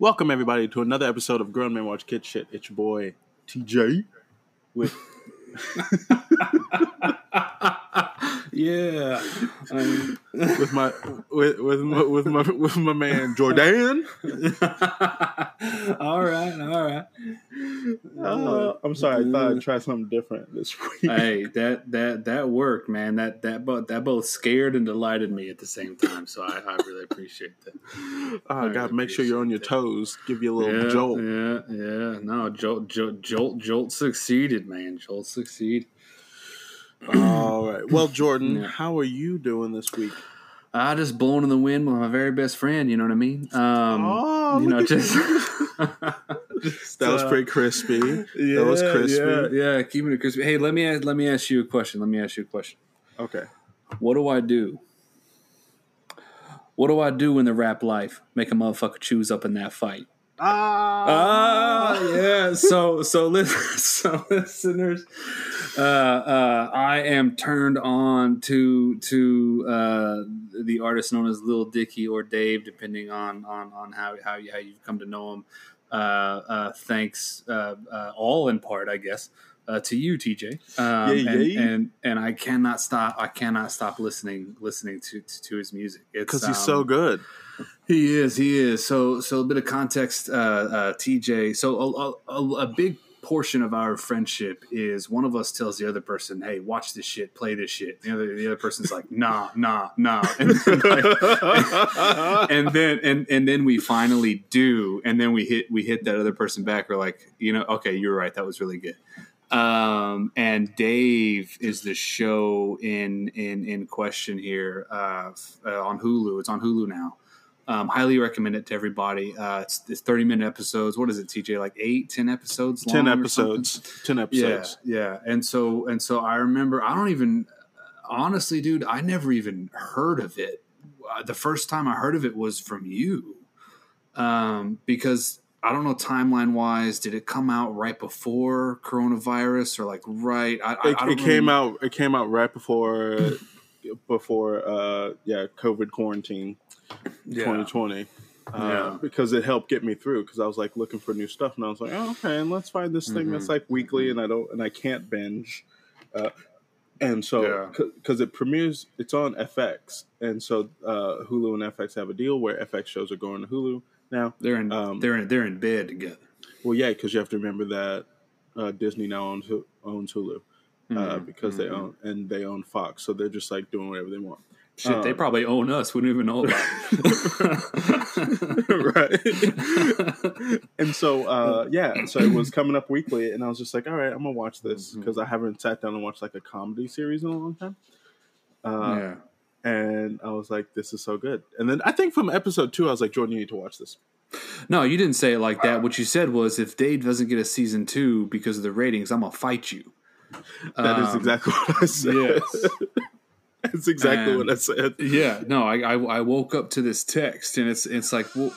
Welcome, everybody, to another episode of Grown Men Watch Kid Shit. It's your boy, TJ, with... yeah. With my man, Jordan. All right. I'm sorry, I thought I'd try something different this week. Hey, that worked, man. That both scared and delighted me at the same time. So I really appreciate that. Gotta make sure you're on your toes. Give you a little jolt. Yeah. No, jolt succeeded, man. Jolt succeeded. All right. Well, Jordan, How are you doing this week? I just blown in the wind with my very best friend. You know what I mean? That was pretty crispy. Yeah, that was crispy. Yeah, keeping it crispy. Hey, let me ask you a question. Okay. What do I do in the rap life? Make a motherfucker choose up in that fight. Yeah. So listeners, I am turned on to the artist known as Lil Dicky or Dave, depending on how you've come to know him. Thanks, all in part, I guess, to you, TJ. And I cannot stop listening to his music because he's so good. He is. So a bit of context, TJ. So a big portion of our friendship is one of us tells the other person, "Hey, watch this shit, play this shit." The other person's like, "Nah," and then we finally do, and then we hit that other person back. We're like, okay, you were right. That was really good. And Dave is the show in question here on Hulu. It's on Hulu now. Highly recommend it to everybody. It's 30-minute episodes. What is it, TJ? Like 10 episodes long? 10 episodes. Yeah. And so I remember, honestly, dude, I never even heard of it. The first time I heard of it was from you. Because I don't know, timeline-wise, did it come out right before coronavirus or like right? It came out right before COVID quarantine. 2020 because it helped get me through because I was like looking for new stuff and I was like, oh, okay, and let's find this thing that's like weekly and I can't binge because it premieres, it's on FX, and so Hulu and FX have a deal where FX shows are going to Hulu now. They're in bed together. Well, yeah, because you have to remember that Disney now owns Hulu because they own Fox, so they're just like doing whatever they want. Shit, they probably own us. We don't even know about it. Right. And so, so it was coming up weekly, and I was just like, all right, I'm going to watch this because I haven't sat down and watched like a comedy series in a long time. And I was like, this is so good. And then I think from episode 2, I was like, Jordan, you need to watch this. No, you didn't say it like that. What you said was, if Dave doesn't get a season 2 because of the ratings, I'm going to fight you. That is exactly what I said. Yes. That's exactly what I said. Yeah, no, I woke up to this text, and it's like, well,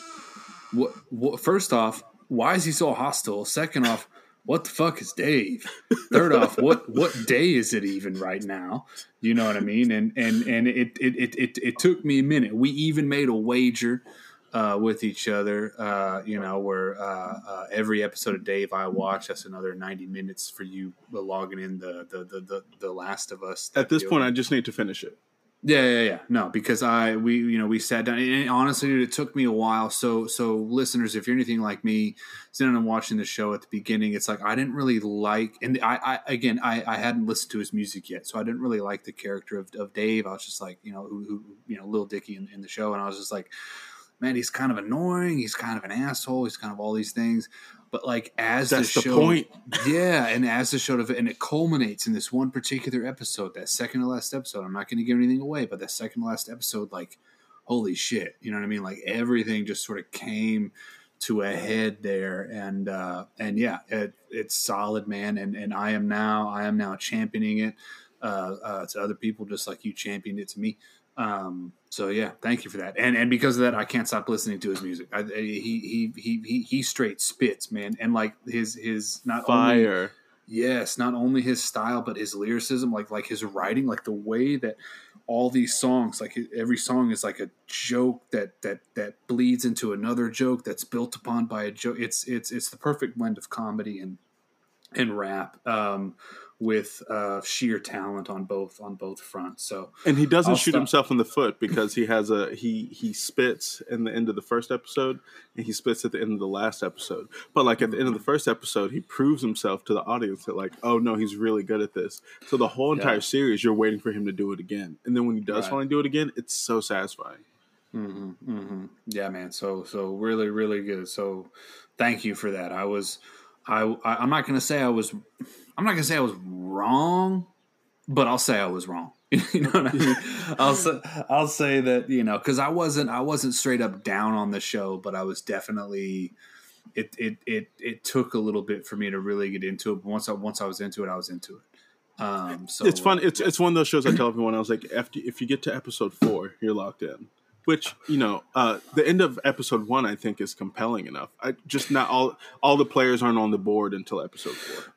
what? First off, why is he so hostile? Second off, what the fuck is Dave? Third off, what day is it even right now? You know what I mean? And it took me a minute. We even made a wager with each other, where every episode of Dave I watch, that's another 90 minutes for you logging in the Last of Us. At this point, I just need to finish it. Yeah. No, because we sat down, and honestly, dude, it took me a while. So listeners, if you're anything like me, sitting and watching the show at the beginning, it's like I didn't really like, and I hadn't listened to his music yet, so I didn't really like the character of Dave. I was just like, Lil Dicky in the show, and I was just like, man, he's kind of annoying, he's kind of an asshole, he's kind of all these things. But like as that's the show, point. Yeah, and as the show, and it culminates in this one particular episode, that second to last episode. I'm not going to give anything away, but that second to last episode, like, holy shit, you know what I mean? Like everything just sort of came to a head there, and yeah, it's solid, man. And I am now championing it to other people, just like you championed it to me. So yeah, thank you for that. And because of that, I can't stop listening to his music. He straight spits, man. And like his not fire. Only, yes, not only his style, but his lyricism, like his writing, like the way that all these songs, like every song is like a joke that bleeds into another joke that's built upon by a joke. It's the perfect blend of comedy and rap, with sheer talent on both fronts. So and he doesn't shoot himself in the foot, because he has he spits in the end of the first episode and he spits at the end of the last episode. But like at the end of the first episode, he proves himself to the audience that like, oh no, he's really good at this. So the whole entire series, you're waiting for him to do it again, and then when he does finally do it again, it's so satisfying. Mm-hmm, mm-hmm. Yeah, man. So really, really good. So thank you for that. I'm not gonna say I was wrong, but I'll say I was wrong. You know what I mean? I'll say that, you know, because I wasn't straight up down on the show, but I was definitely. It took a little bit for me to really get into it. But once I was into it, I was into it. So it's fun. It's one of those shows I tell everyone. I was like, if you get to episode 4, you're locked in. Which, you know, the end of episode 1, I think, is compelling enough. Not all the players aren't on the board until episode 4.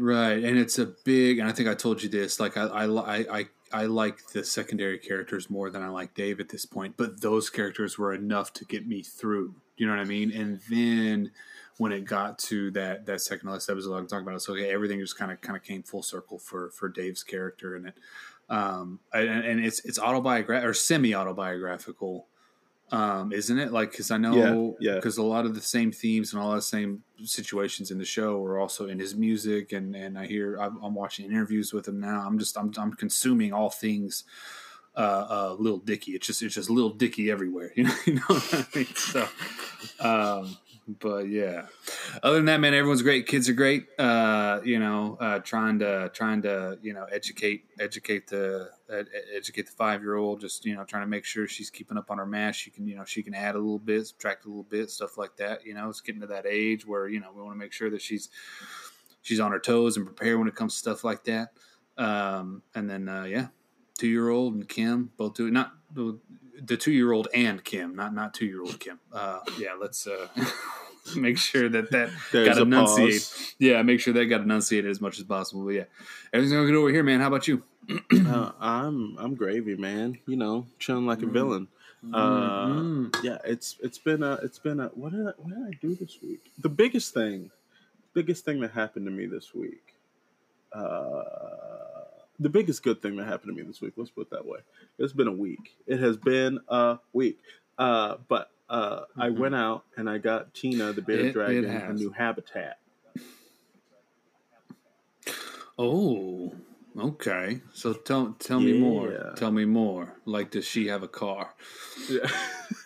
Right. And it's a big, and I think I told you this, like I like the secondary characters more than I like Dave at this point. But those characters were enough to get me through. You know what I mean? And then when it got to that second to last episode, I'm talking about it. So okay, everything just kind of came full circle for Dave's character in it. And it's autobiographical or semi-autobiographical, isn't it? Like, because I know, because a lot of the same themes and all the same situations in the show are also in his music, and I hear I'm watching interviews with him now. I'm consuming all things Lil Dicky. It's just Lil Dicky everywhere, you know what I mean? So, but yeah, other than that, man, everyone's great. Kids are great. Trying to educate the 5-year-old. Just trying to make sure she's keeping up on her math. She can add a little bit, subtract a little bit, stuff like that. It's getting to that age where we want to make sure that she's on her toes and prepared when it comes to stuff like that. And then 2-year-old and Kim both do it. Not the 2-year-old and Kim, not 2-year-old Kim. Let's make sure that got enunciated. Yeah, make sure that got enunciated as much as possible. But yeah, everything's going to get over here, man. How about you? I'm gravy, man. Chilling like a villain. Yeah, it's been a. What did I do this week? The biggest thing that happened to me this week. The biggest good thing that happened to me this week, let's put it that way. It's been a week. It has been a week. But I went out and I got Tina, the bearded dragon, a new habitat. Oh, okay. So tell me more. Tell me more. Like, does she have a car? Yeah.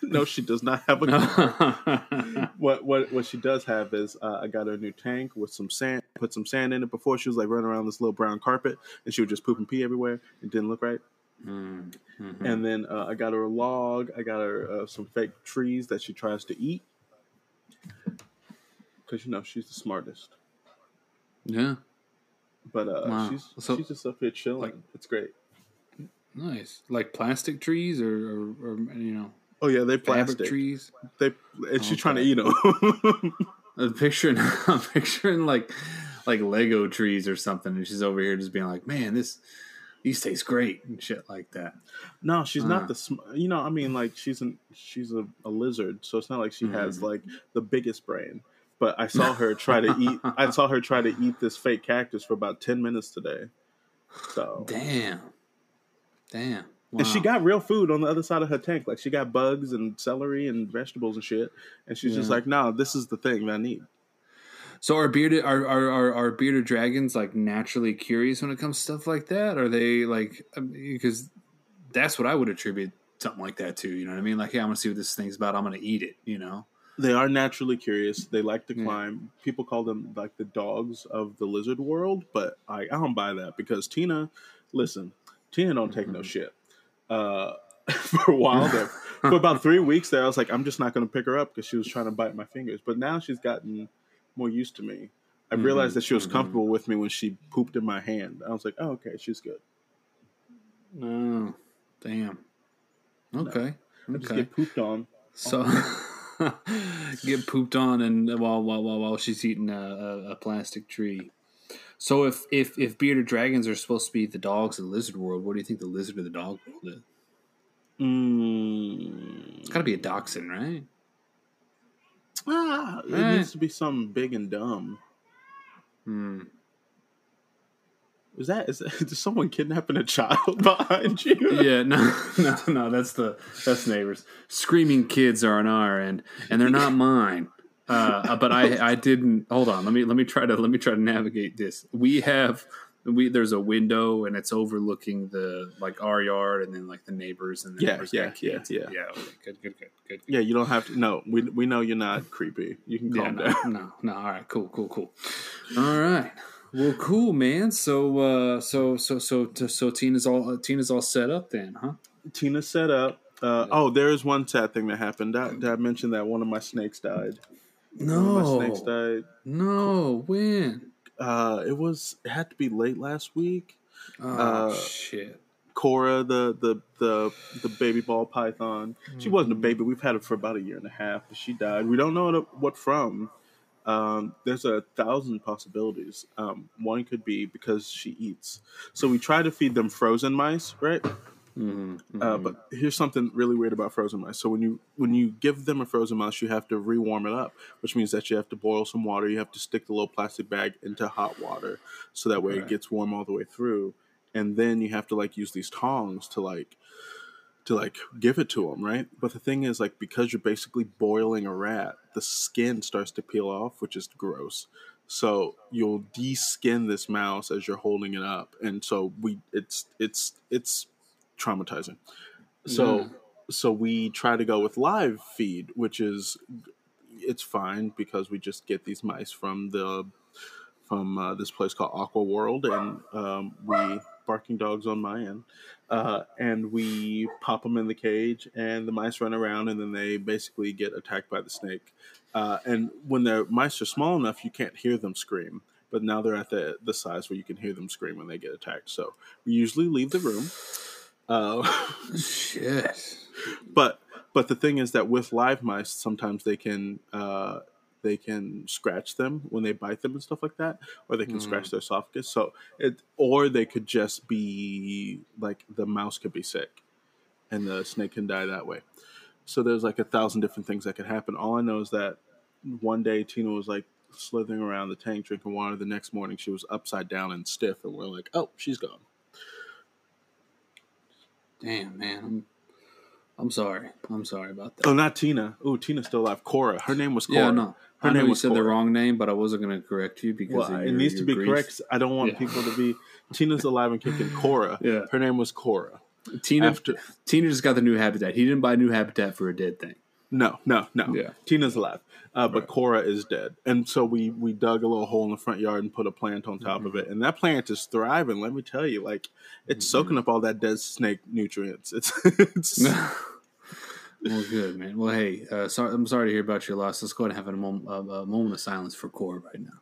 No, she does not have a car. What she does have is I got her a new tank with some sand. Put some sand in it. Before, she was like running around this little brown carpet, and she would just poop and pee everywhere. It didn't look right. Mm-hmm. And then I got her a log. I got her some fake trees that she tries to eat, because she's the smartest. Yeah. But wow. She's just up here chilling. Like, it's great. Nice, like plastic trees, or Oh yeah, they plastic trees. She's trying to eat them. I'm picturing like Lego trees or something, and she's over here just being like, "Man, these taste great," and shit like that. No, she's not the she's a lizard, so it's not like she has like the biggest brain. But I saw her try to eat. I saw her try to eat this fake cactus for about 10 minutes today. So damn. Wow. And she got real food on the other side of her tank. Like, she got bugs and celery and vegetables and shit. And she's just like, no, this is the thing that I need. So are bearded dragons, like, naturally curious when it comes to stuff like that? Are they, like, because that's what I would attribute something like that too. You know what I mean? Like, hey, I'm going to see what this thing's about. I'm going to eat it, you know? They are naturally curious. They like to climb. Yeah. People call them like the dogs of the lizard world, but I don't buy that because Tina don't take no shit. For a while there, for about 3 weeks there, I was like, I'm just not going to pick her up because she was trying to bite my fingers. But now she's gotten more used to me. I realized that she was comfortable with me when she pooped in my hand. I was like, oh, okay, she's good. No, damn. Okay. No. I just get pooped on. So, get pooped on and while she's eating a plastic tree. So if bearded dragons are supposed to be the dogs of the lizard world, what do you think the lizard of the dog world is? It's got to be a dachshund, right? It needs to be something big and dumb. Is someone kidnapping a child behind you? Yeah, no. That's neighbors. Screaming kids are on our end, and they're not mine. But I didn't. Hold on. Let me try to navigate this. There's a window and it's overlooking the our yard and then the neighbors and the neighbors got kids. Okay, good. Yeah, you don't have to. No, we know you're not creepy. You can calm down. No. All right, cool. All right, well, cool, man. So Tina's all set up then, huh? Tina's set up. Oh, there is one sad thing that happened. Did I mention that one of my snakes died? No, one of my snakes died. No, when? It had to be late last week. Shit. Cora, the baby ball python. She wasn't a baby. We've had her for about a year and a half. But she died. We don't know what from. There's 1,000 possibilities. One could be because she eats. So we try to feed them frozen mice, right? But here's something really weird about frozen mice. So when you give them a frozen mouse, you have to rewarm it up, which means that you have to boil some water. You have to stick the little plastic bag into hot water, so that way it gets warm all the way through. And then you have to use these tongs to give it to them, right? But the thing is, because you're basically boiling a rat, the skin starts to peel off, which is gross. So you'll de-skin this mouse as you're holding it up, and so it's traumatizing. So we try to go with live feed, which is fine because we just get these mice from this place called Aqua World, and we barking dogs on my end, and we pop them in the cage, and the mice run around, and then they basically get attacked by the snake. And when the mice are small enough, you can't hear them scream. But now they're at the size where you can hear them scream when they get attacked. So we usually leave the room. Shit. But the thing is that with live mice, sometimes they can scratch them when they bite them and stuff like that, or they can scratch their esophagus. Or they could just be the mouse could be sick, and the snake can die that way. So there's 1,000 different things that could happen. All I know is that one day Tina was slithering around the tank drinking water. The next morning she was upside down and stiff, and we're like, oh, she's gone. Damn, man. I'm sorry. I'm sorry about that. Oh, not Tina. Oh, Tina's still alive. Cora. Her name was Cora. Yeah, no. I know you said the wrong name, but I wasn't going to correct you because it needs to be correct. I don't want people to be... Tina's alive and kicking. Cora. Yeah. Her name was Cora. Tina just got the new habitat. He didn't buy new habitat for a dead thing. No. Yeah. Tina's alive. But Cora is dead. And so we dug a little hole in the front yard and put a plant on top of it. And that plant is thriving. Let me tell you, it's soaking up all that dead snake nutrients. It's well, good, man. Well, hey, I'm sorry to hear about your loss. Let's go ahead and have a moment of silence for Cora right now.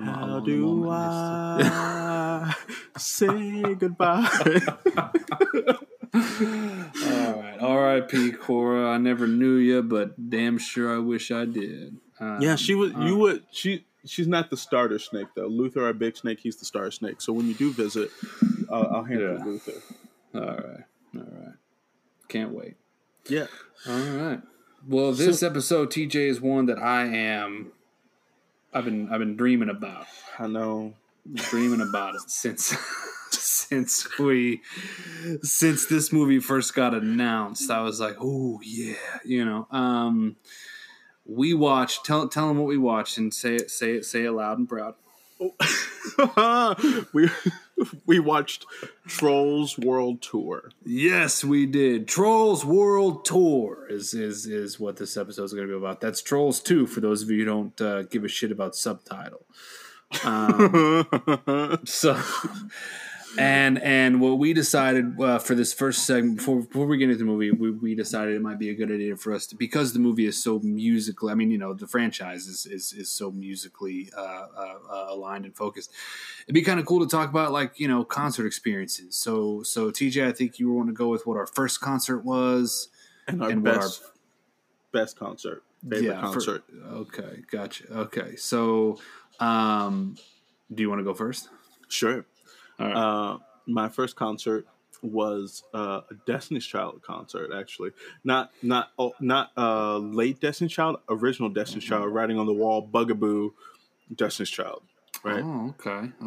How do I say goodbye? R.I.P. Cora. I never knew you, but damn sure I wish I did. She was. You would. She's not the starter snake though. Luther, our big snake, he's the starter snake. So when you do visit, I'll handle Luther. All right. Can't wait. Yeah. All right. Well, this episode, TJ, is one that I've been dreaming about. I know. Dreaming about it since this movie first got announced. I was like, oh yeah, you know. We watched. Tell them what we watched and say it loud and proud. We watched Trolls World Tour. Yes, we did. Trolls World Tour is what this episode is going to be about. That's Trolls 2 for those of you who don't give a shit about subtitle. And what we decided for this first segment, before we get into the movie, we decided it might be a good idea for us to, because the movie is so musically, I mean, you know, the franchise is so musically aligned and focused. It'd be kind of cool to talk about, like, you know, concert experiences. So TJ, I think you want to go with what our first concert was and best concert, favorite concert. Okay, gotcha. Okay, so do you want to go first? Sure. Right. My first concert was a Destiny's Child concert, actually. Not late Destiny's Child, original Destiny's Child, Writing on the Wall, Bugaboo, Destiny's Child, right? Oh,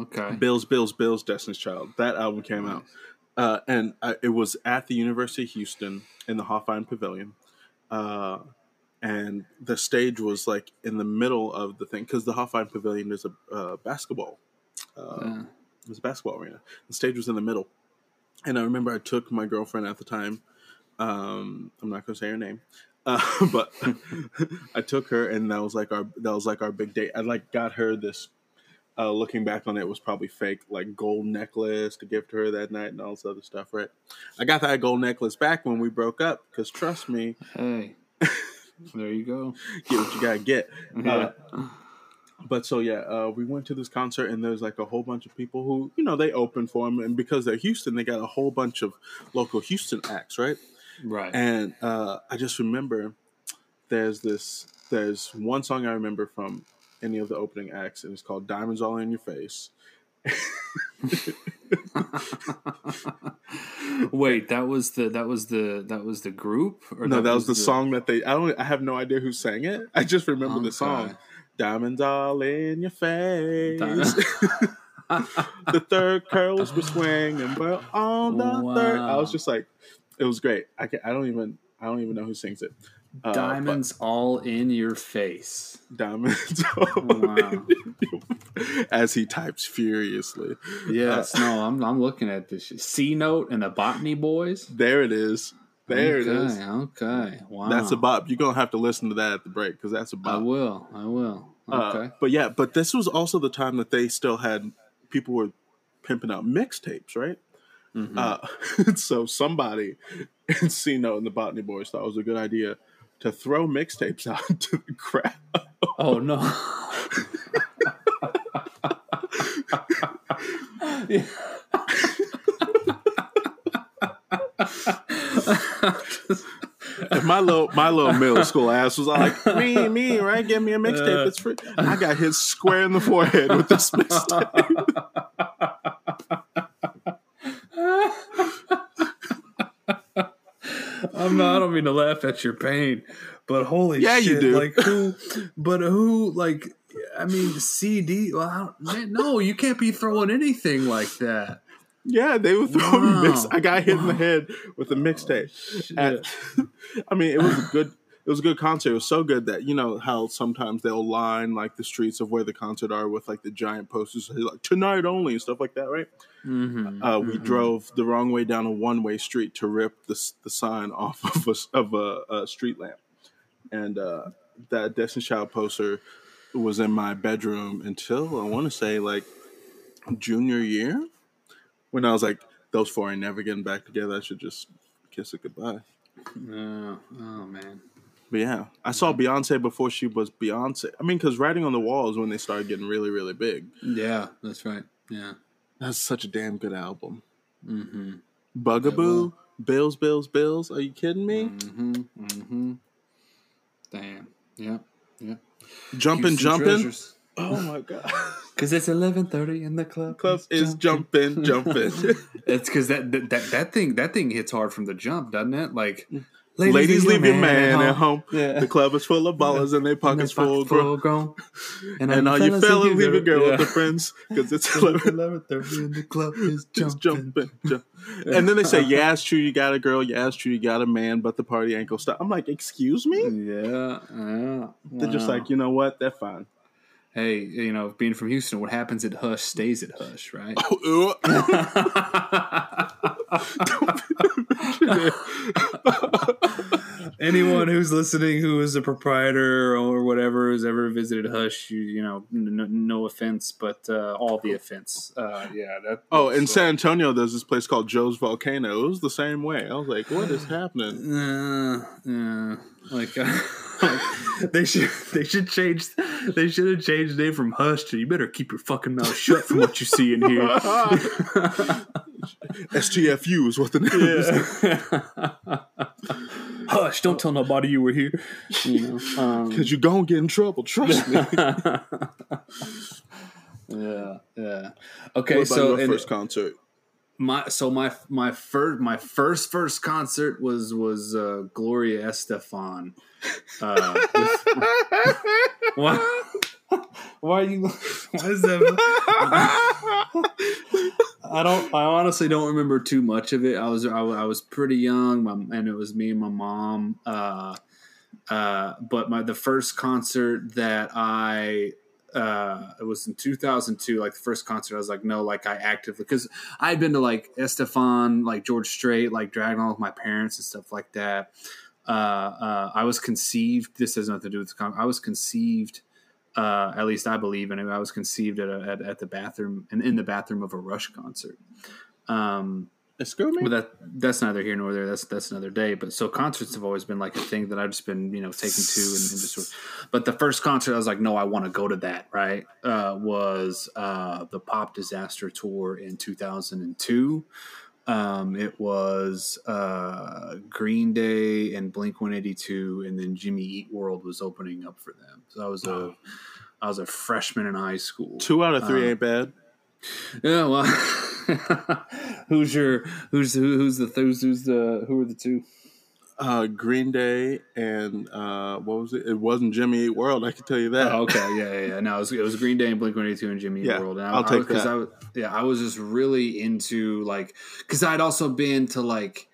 okay. Bills, Destiny's Child. That album came out. And it was at the University of Houston in the Hoffman Pavilion. And the stage was, like, in the middle of the thing, because the Hoffman Pavilion is a basketball It was a basketball arena. The stage was in the middle. And I remember I took my girlfriend at the time. I'm not going to say her name. But I took her, and that was like our big date. I like got her this, looking back on it, was probably fake, like gold necklace to give to her that night and all this other stuff, right? I got that gold necklace back when we broke up because, trust me. Hey. There you go. Get what you got to get. Yeah. But so, yeah, we went to this concert, and there's, like, a whole bunch of people who, you know, they opened for them. And because they're Houston, they got a whole bunch of local Houston acts, right? Right. And I just remember there's one song I remember from any of the opening acts, and it's called Diamonds All in Your Face. Wait, that was the group? Or no, that was the song that they... I have no idea who sang it. I just remember the song. Diamonds all in your face. The third curls were swinging, but on the third, I was just like, it was great. I don't even know who sings it. Diamonds all in your face. Diamonds all in your face. As he types furiously. Yes, I'm looking at this. C-Note and the Botany Boys. There it is. There it is. Okay. Wow. That's a bop. You're going to have to listen to that at the break because that's a bop. I will. Okay. But yeah, but this was also the time that they still had people were pimping out mixtapes, right? Mm-hmm. So somebody in C-Note and the Botany Boys thought it was a good idea to throw mixtapes out to the crowd. Oh, no. Yeah. And my little middle school ass was like, me, right? Give me a mixtape that's free. I got hit square in the forehead with this mixtape. I don't mean to laugh at your pain, but holy shit. Yeah, you do. Like, who, like, I mean, CD, well, man, no, you can't be throwing anything like that. Yeah, they were throwing mix. I got hit in the head with a mixtape. I mean, it was a good concert. It was so good that, you know, how sometimes they'll line, like, the streets of where the concert are with, like, the giant posters, like, tonight only and stuff like that, right? Mm-hmm, we drove the wrong way down a one-way street to rip the sign off of a street lamp. And that Destiny's Child poster was in my bedroom until, I want to say, like, junior year. When I was like, those four ain't never getting back together. I should just kiss it goodbye. Oh, man. But yeah, I saw Beyonce before she was Beyonce. I mean, because Writing on the Wall is when they started getting really, really big. Yeah, that's right. Yeah. That's such a damn good album. Mm-hmm. Bugaboo, Bills. Are you kidding me? Mm-hmm. Damn. Yeah. Jumpin'. Oh, my God. Because it's 11:30 in the club. Club is jumping. It's because that thing hits hard from the jump, doesn't it? Like, ladies leave your man at home. Yeah. The club is full of ballers and their pockets full grown. And all you fellas leave your girl with her friends. Because it's 11:30 in the club is jumping. And then they say, yeah, it's true, you got a girl. Yeah, it's true, you got a man. But the party ain't gonna stop. I'm like, excuse me? Yeah. They're just like, you know what? They're fine. hey, you know, being from Houston, what happens at Hush stays at Hush, right? Oh, anyone who's listening who is a proprietor or whatever who's ever visited Hush, no offense, but all the offense. San Antonio, there's this place called Joe's Volcano. It was the same way. I was like, what is happening? They should have changed the name from Hush to "You better keep your fucking mouth shut from what you see in here." STFU is what the name is. Hush! Don't tell nobody you were here. You know, because you're gonna get in trouble. Trust me. Yeah. Okay. What about your first concert? My first concert was Gloria Estefan. Why are you? Why is that? I honestly don't remember too much of it. I was pretty young, and it was me and my mom. But the first concert that it was in 2002, like the first concert I was like, no, like I actively, because I had been to like Estefan, like George Strait, like Dragging On with my parents and stuff like that. I was conceived, this has nothing to do with the concert, I was conceived, at least I believe in it, I was conceived at the bathroom, and in the bathroom of a Rush concert. Excuse me? Well, that's neither here nor there. That's another day. But so concerts have always been like a thing that I've just been, taken to and just sort of. But the first concert I was like, no, I want to go to that. Right? Was the Pop Disaster tour in 2002. It was Green Day and Blink 182, and then Jimmy Eat World was opening up for them. So I was a freshman in high school. 2 out of 3 ain't bad. Yeah, well, who are the two? Green Day and what was it? It wasn't Jimmy Eat World. I can tell you that. Oh, okay, yeah. No, it was Green Day and Blink-182 and Jimmy Eat World. And I'll take that. I was just really into because I'd also been to like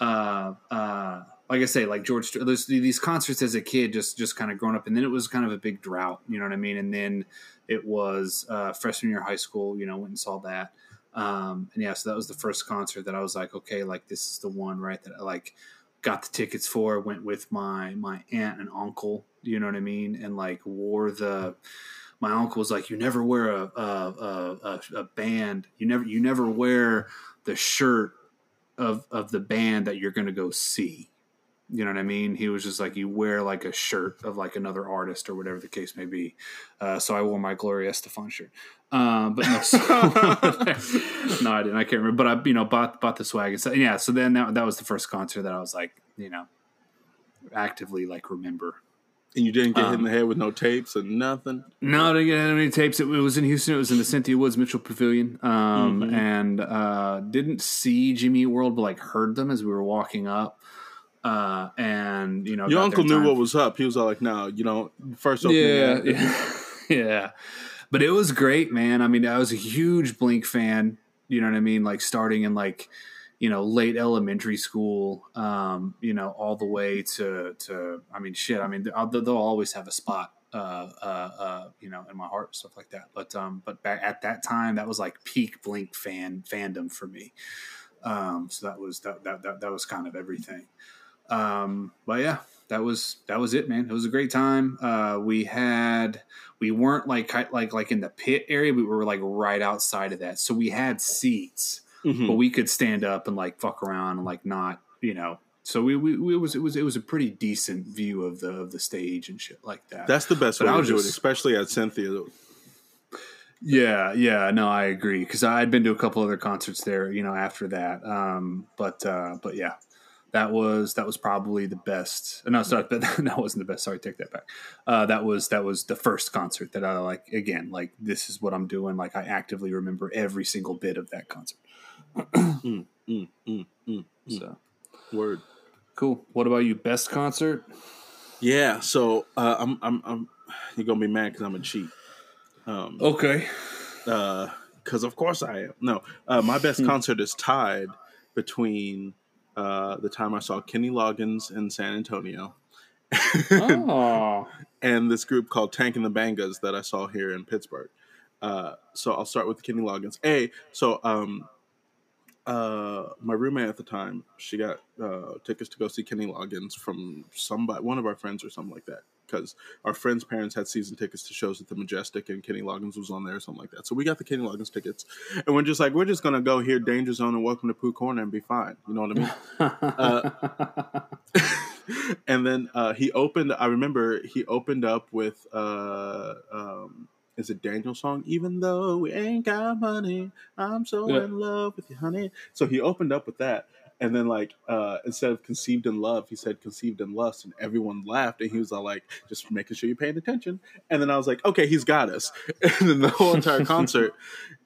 I say, like George, these concerts as a kid, just kind of growing up, and then it was kind of a big drought, you know what I mean? And then it was freshman year of high school, went and saw that. So that was the first concert that I was like, okay, like this is the one, right, that I like got the tickets for, went with my aunt and uncle, you know what I mean? And like wore my uncle was like, you never wear a band, you never wear the shirt of the band that you're going to go see. You know what I mean? He was just like, you wear like a shirt of like another artist or whatever the case may be. So I wore my Gloria Estefan shirt. But no, no, I didn't. I can't remember. But I, bought the swag and stuff. Yeah. So then that was the first concert that I was like, actively like remember. And you didn't get hit in the head with no tapes or nothing? No, I didn't get any tapes. It was in Houston. It was in the Cynthia Woods Mitchell Pavilion. And didn't see Jimmy Eat World, but like heard them as we were walking up. And your uncle knew what was up. He was all like, "No, first opening." Yeah. But it was great, man. I mean, I was a huge Blink fan. You know what I mean? Like starting in like late elementary school. All the way to I mean, shit. I mean, they'll always have a spot. In my heart, stuff like that. But back at that time, that was like peak Blink fandom for me. So that was kind of everything. But yeah, that was it, man. It was a great time. We weren't like in the pit area. We were like right outside of that. So we had seats, but we could stand up and like fuck around and like not, so it was a pretty decent view of the stage and shit like that. That's the best way to do it, especially at Cynthia. Yeah, no, I agree. Cause I'd been to a couple other concerts there, after that. But yeah, that was probably the best. No, sorry, that wasn't the best. Sorry, take that back. That was the first concert that I like. Again, like this is what I'm doing. Like I actively remember every single bit of that concert. So, word, cool. What about you? Best concert? Yeah. So I'm you're gonna be mad because I'm a cheat. Okay. Because of course I am. No, my best concert is tied between. The time I saw Kenny Loggins in San Antonio, and this group called Tank and the Bangas that I saw here in Pittsburgh. So I'll start with Kenny Loggins. My roommate at the time, she got tickets to go see Kenny Loggins from somebody, one of our friends or something like that, because our friend's parents had season tickets to shows at the Majestic, and Kenny Loggins was on there or something like that. So we got the Kenny Loggins tickets, and we're just like, we're just going to go hear Danger Zone and Welcome to Pooh Corner and be fine. You know what I mean? And then he opened up with, is it Daniel's song? Even though we ain't got money, I'm so in love with you, honey. So he opened up with that. And then, like, instead of conceived in love, he said conceived in lust, and everyone laughed, and he was all like, just making sure you're paying attention. And then I was like, okay, he's got us. And then the whole entire concert,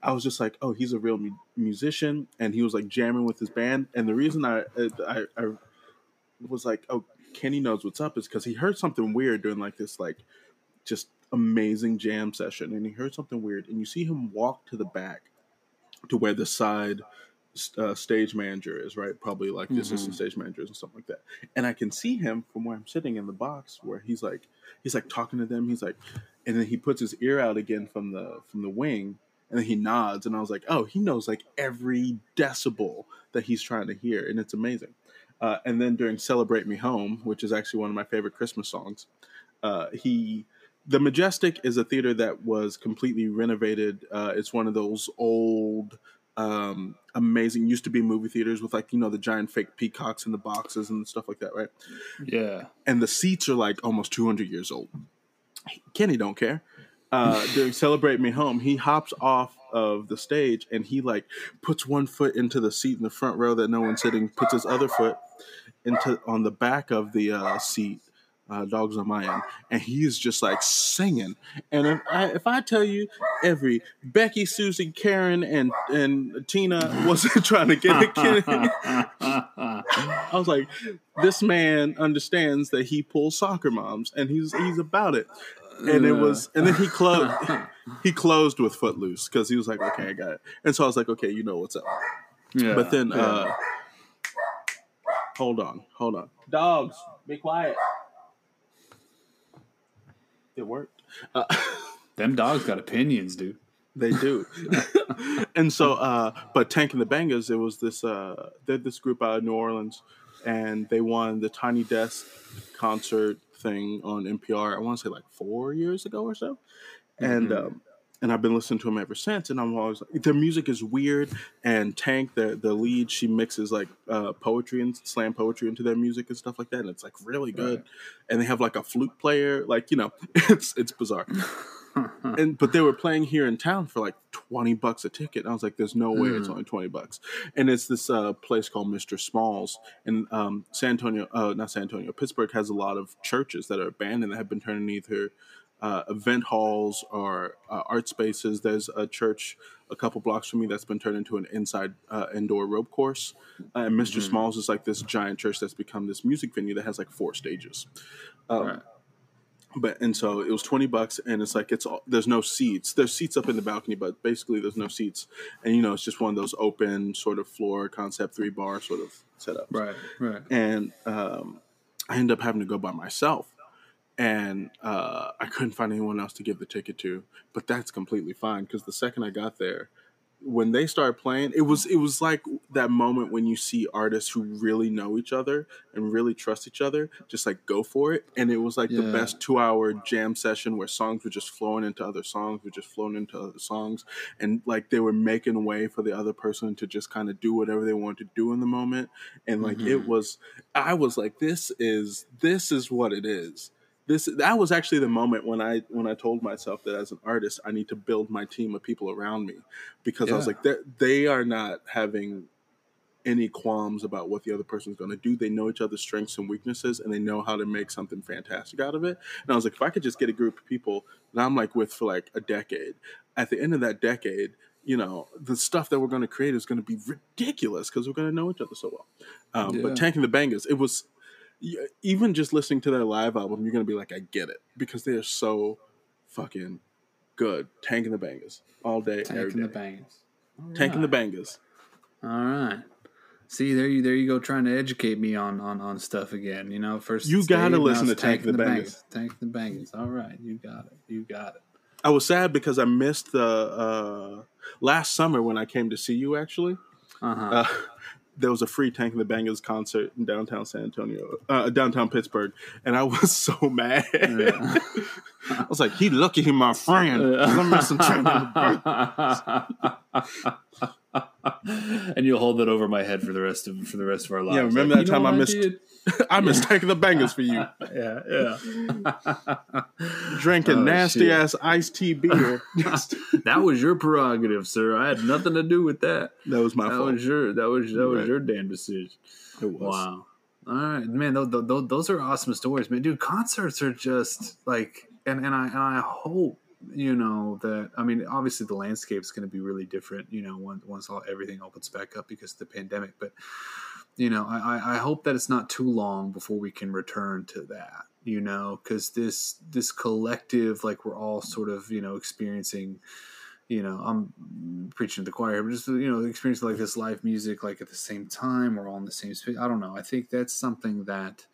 I was just like, oh, he's a real musician, and he was, like, jamming with his band. And the reason I was like, oh, Kenny knows what's up is because he heard something weird during, like, this, like, just amazing jam session, and he heard something weird, and you see him walk to the back to where the side stage manager is, right? Probably like the assistant stage managers and something like that. And I can see him from where I'm sitting in the box, where he's like talking to them. He's like, and then he puts his ear out again from the wing, and then he nods. And I was like, oh, he knows like every decibel that he's trying to hear, and it's amazing. And then during "Celebrate Me Home," which is actually one of my favorite Christmas songs, the Majestic is a theater that was completely renovated. It's one of those old. Amazing, used to be movie theaters with, like, you know, the giant fake peacocks in the boxes and stuff like that, right? Yeah. And the seats are like almost 200 years old. Kenny don't care. During Celebrate Me Home, he hops off of the stage and he like puts one foot into the seat in the front row that no one's sitting, puts his other foot into on the back of the seat. Dogs on my end, and he is just like singing. And if I tell you, every Becky, Susie, Karen, and Tina wasn't trying to get a kid. I was like, this man understands that he pulls soccer moms, and he's about it. And it was, and then he closed with Footloose because he was like, okay, I got it. And so I was like, okay, you know what's up. Yeah. But then, hold on, dogs, be quiet. It worked. Them dogs got opinions, dude. They do. And so, but Tank and the Bangas, it was this, they're this group out of New Orleans, and they won the Tiny Desk concert thing on NPR, I want to say like 4 years ago or so. And, and I've been listening to them ever since. And I'm always like, their music is weird. And Tank, the lead, she mixes like poetry and slam poetry into their music and stuff like that. And it's like really good. Right. And they have like a flute player. Like, you know, it's bizarre. But they were playing here in town for like $20 a ticket. And I was like, there's no way it's only $20. And it's this place called Mr. Smalls. And Pittsburgh has a lot of churches that are abandoned that have been turned either event halls or art spaces. There's a church a couple blocks from me that's been turned into an indoor rope course. And Mr. Smalls is like this giant church that's become this music venue that has like four stages. Right. And so it was $20, and it's like there's no seats. There's seats up in the balcony, but basically there's no seats. And you know, it's just one of those open sort of floor concept 3-bar sort of setups. Right. And I ended up having to go by myself. And I couldn't find anyone else to give the ticket to, but that's completely fine because the second I got there, when they started playing, it was like that moment when you see artists who really know each other and really trust each other, just like go for it. And it was like the best 2-hour jam session where songs were just flowing into other songs, and like they were making way for the other person to just kind of do whatever they wanted to do in the moment. And like I was like, this is what it is. That was actually the moment when I told myself that as an artist, I need to build my team of people around me because I was like, they are not having any qualms about what the other person's going to do. They know each other's strengths and weaknesses, and they know how to make something fantastic out of it. And I was like, if I could just get a group of people that I'm like with for like a decade, at the end of that decade, you know, the stuff that we're going to create is going to be ridiculous because we're going to know each other so well. But Tank and the Bangas, it was... Even just listening to their live album, you're going to be like, I get it. Because they are so fucking good. Tank and the Bangas. All day, every day. Tank and the Bangas. All right. See, there you go, trying to educate me on stuff again. You know, first you got to listen to Tank and the Bangas. Tank and the Bangas. All right, you got it. I was sad because I missed the last summer when I came to see you. Actually, there was a free Tank and the Bangas concert in downtown San Antonio, downtown Pittsburgh, and I was so mad. Yeah. I was like, "He lucky, he my friend." I'm missing Tank and the Bangas. And you'll hold that over my head for the rest of our lives. Yeah, remember that time I missed Tank and the Bangas for you. Yeah. Drinking nasty ass iced tea beer. That was your prerogative, sir. I had nothing to do with that. That was my fault. That was your damn decision. It was. Wow. All right, man. Those are awesome stories, man. Dude, concerts are just like, and I hope. You know that, I mean, obviously the landscape is going to be really different, you know, once everything opens back up because of the pandemic. But, you know, I hope that it's not too long before we can return to that, you know, because this collective, like, we're all sort of, you know, experiencing, you know, I'm preaching to the choir, but just, you know, experiencing like this live music, like at the same time, we're all in the same space. I don't know. I think that's something that,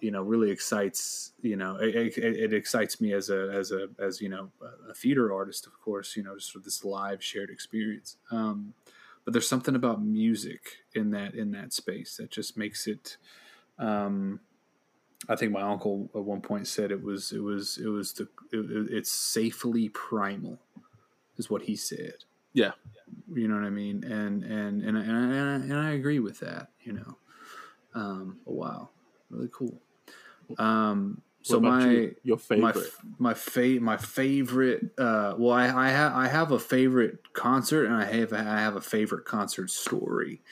you know, really excites, you know, it excites me as you know, a theater artist, of course, you know, just sort of this live shared experience. But there's something about music in that space that just makes it, I think my uncle at one point said it's safely primal is what he said. Yeah. You know what I mean? And I agree with that, you know, wow. Really cool. So my favorite. Well, I have a favorite concert, and I have a favorite concert story.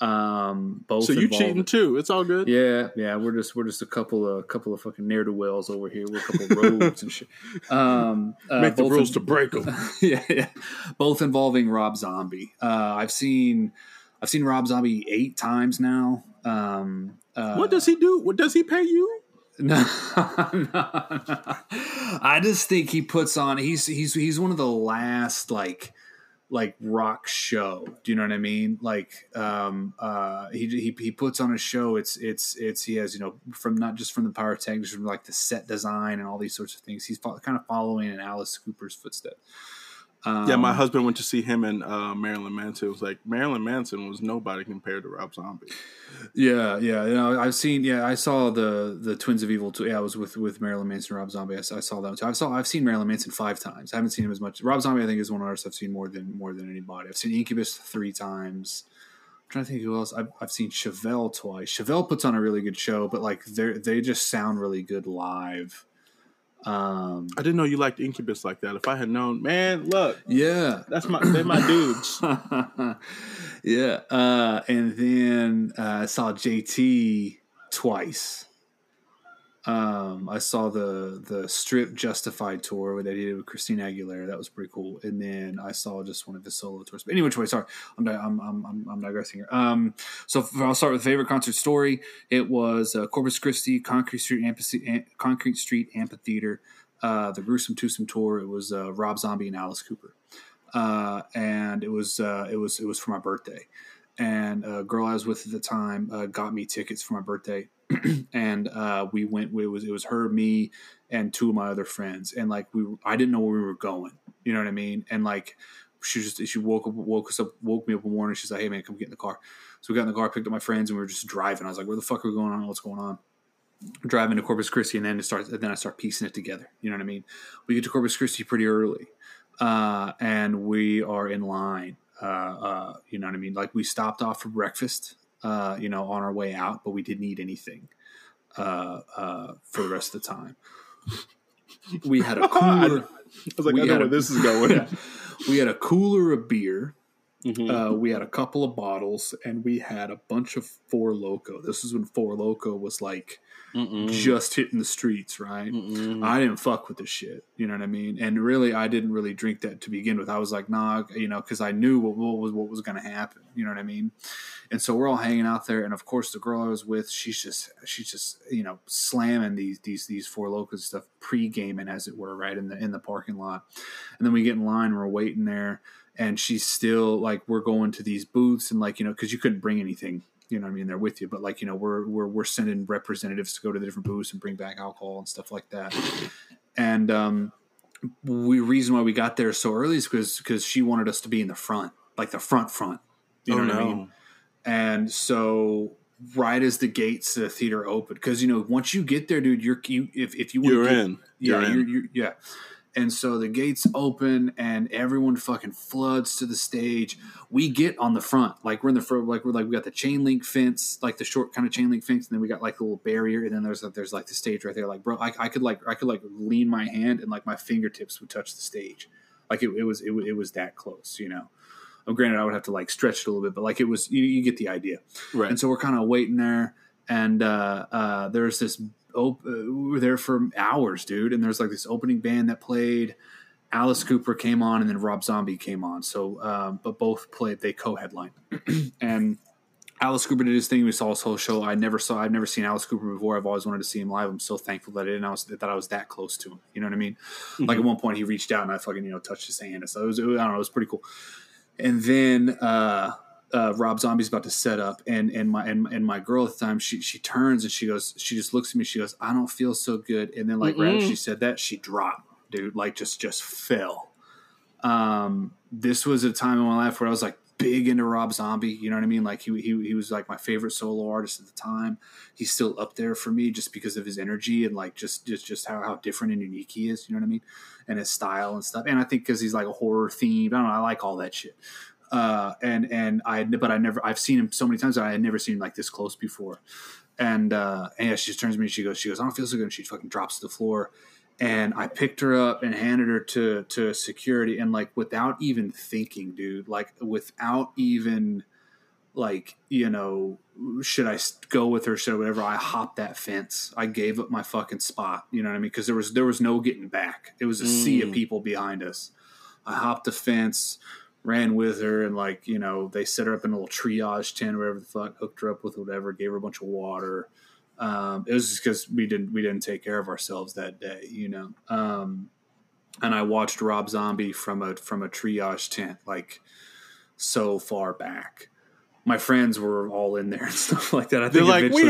Both. So you cheating too? It's all good. Yeah. We're just a couple of fucking ne'er-do-wells over here. We're a couple of rogues and shit. Make the rules to break them. Yeah. Both involving Rob Zombie. I've seen Rob Zombie 8 times now. What does he do? What does he pay you? No. I just think he puts on. He's one of the last like rock show. Do you know what I mean? Like he puts on a show. It's he has, you know, from not just from the pyrotechnics, from like the set design and all these sorts of things. He's kind of following in Alice Cooper's footsteps. Yeah, my husband went to see him in Marilyn Manson. It was like Marilyn Manson was nobody compared to Rob Zombie. Yeah. You know, I saw the Twins of Evil too. Yeah, I was with Marilyn Manson and Rob Zombie. I saw that one too. I've seen Marilyn Manson 5 times. I haven't seen him as much. Rob Zombie, I think, is one of the artists I've seen more than anybody. I've seen Incubus 3 times. I'm trying to think who else. I've seen Chevelle twice. Chevelle puts on a really good show, but like they just sound really good live. I didn't know you liked Incubus like that. If I had known, man, look, yeah, they're my dudes. Yeah. And then I saw JT twice. I saw the Strip Justified tour that he did with Christina Aguilera. That was pretty cool. And then I saw just one of his solo tours. But anyway, sorry, I'm digressing here. So I'll start with favorite concert story. It was Corpus Christi Concrete Street Amphitheater, the Gruesome Twosome tour. It was Rob Zombie and Alice Cooper, and it was for my birthday. And a girl I was with at the time got me tickets for my birthday. And we went. It was her, me, and 2 of my other friends. And like I didn't know where we were going. You know what I mean? And like she woke me up in the morning. She's like, "Hey man, come get in the car." So we got in the car, picked up my friends, and we were just driving. I was like, "Where the fuck are we going? I don't know what's going on." Driving to Corpus Christi, and then I start piecing it together. You know what I mean? We get to Corpus Christi pretty early, and we are in line. You know what I mean? Like we stopped off for breakfast. You know, on our way out, but we didn't eat anything for the rest of the time. We had a cooler. I was like, I know where this is going. Yeah. We had a cooler of beer. Mm-hmm. We had a couple of bottles, and we had a bunch of Four Loko. This is when Four Loko was like just hitting the streets, right? Mm-mm. I didn't fuck with this shit, you know what I mean? And really, I didn't really drink that to begin with. I was like, nah, you know, because I knew what was going to happen, you know what I mean? And so we're all hanging out there, and of course, the girl I was with, she's just you know, slamming these Four Loko stuff pre-gaming, as it were, right in the parking lot. And then we get in line, we're waiting there. And she's still like, we're going to these booths and like, you know, because you couldn't bring anything, you know what I mean? They're with you, but like, you know, we're sending representatives to go to the different booths and bring back alcohol and stuff like that. And the reason why we got there so early is because she wanted us to be in the front, like the front, you know what I mean? And so right as the gates to the theater open, because, you know, once you get there, dude, if you want to get in, you're in. And so the gates open and everyone fucking floods to the stage. We get on the front, like we're in the front, like we got the chain link fence, like the short kind of chain link fence, and then we got like a little barrier, and then there's like the stage right there. Like, bro, I could lean my hand and like my fingertips would touch the stage, like it was that close, you know. Granted, I would have to like stretch it a little bit, but like it was, you get the idea, right? And so we're kind of waiting there, and there's this. We were there for hours, dude, and there's like this opening band that played. Alice Cooper came on, and then Rob Zombie came on. So, but both played. They co-headlined, and Alice Cooper did his thing. We saw his whole show. I've never seen Alice Cooper before. I've always wanted to see him live. I'm so thankful that I didn't. I was that close to him. You know what I mean? Mm-hmm. Like at one point, he reached out, and I fucking touched his hand. So it was pretty cool. And then. Rob Zombie's about to set up, and my girl at the time, she turns and she just looks at me. She goes, "I don't feel so good." And then like right after she said that, she dropped, dude, like just fell. This was a time in my life where I was like big into Rob Zombie. You know what I mean? Like he was like my favorite solo artist at the time. He's still up there for me just because of his energy and like just how different and unique he is. You know what I mean? And his style and stuff. And I think because he's like a horror themed. I don't know. I like all that shit. I've seen him so many times that I had never seen him like this close before. And yeah, she just turns to me and she goes, "I don't feel so good." And she fucking drops to the floor, and I picked her up and handed her to security. And like, without even thinking, dude, like without even like, you know, should I go with her? Should I whatever? I hopped that fence. I gave up my fucking spot. You know what I mean? Cause there was no getting back. It was a sea of people behind us. I hopped the fence, ran with her, and like, you know, they set her up in a little triage tent or whatever the fuck, hooked her up with whatever, gave her a bunch of water. It was just because we didn't take care of ourselves that day, you know. And I watched Rob Zombie from a triage tent, like so far back. My friends were all in there and stuff like that. I think they're like, we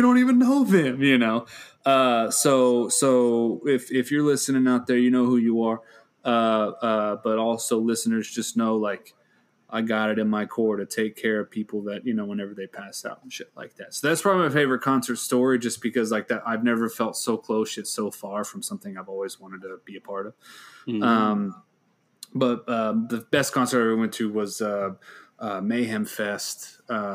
don't even know them, you know. So if you're listening out there, you know who you are. But also listeners, just know, like, I got it in my core to take care of people that, you know, whenever they pass out and shit like that. So that's probably my favorite concert story, just because like that, I've never felt so close, shit, so far from something I've always wanted to be a part of. Mm-hmm. But the best concert I ever went to was, Mayhem Fest. This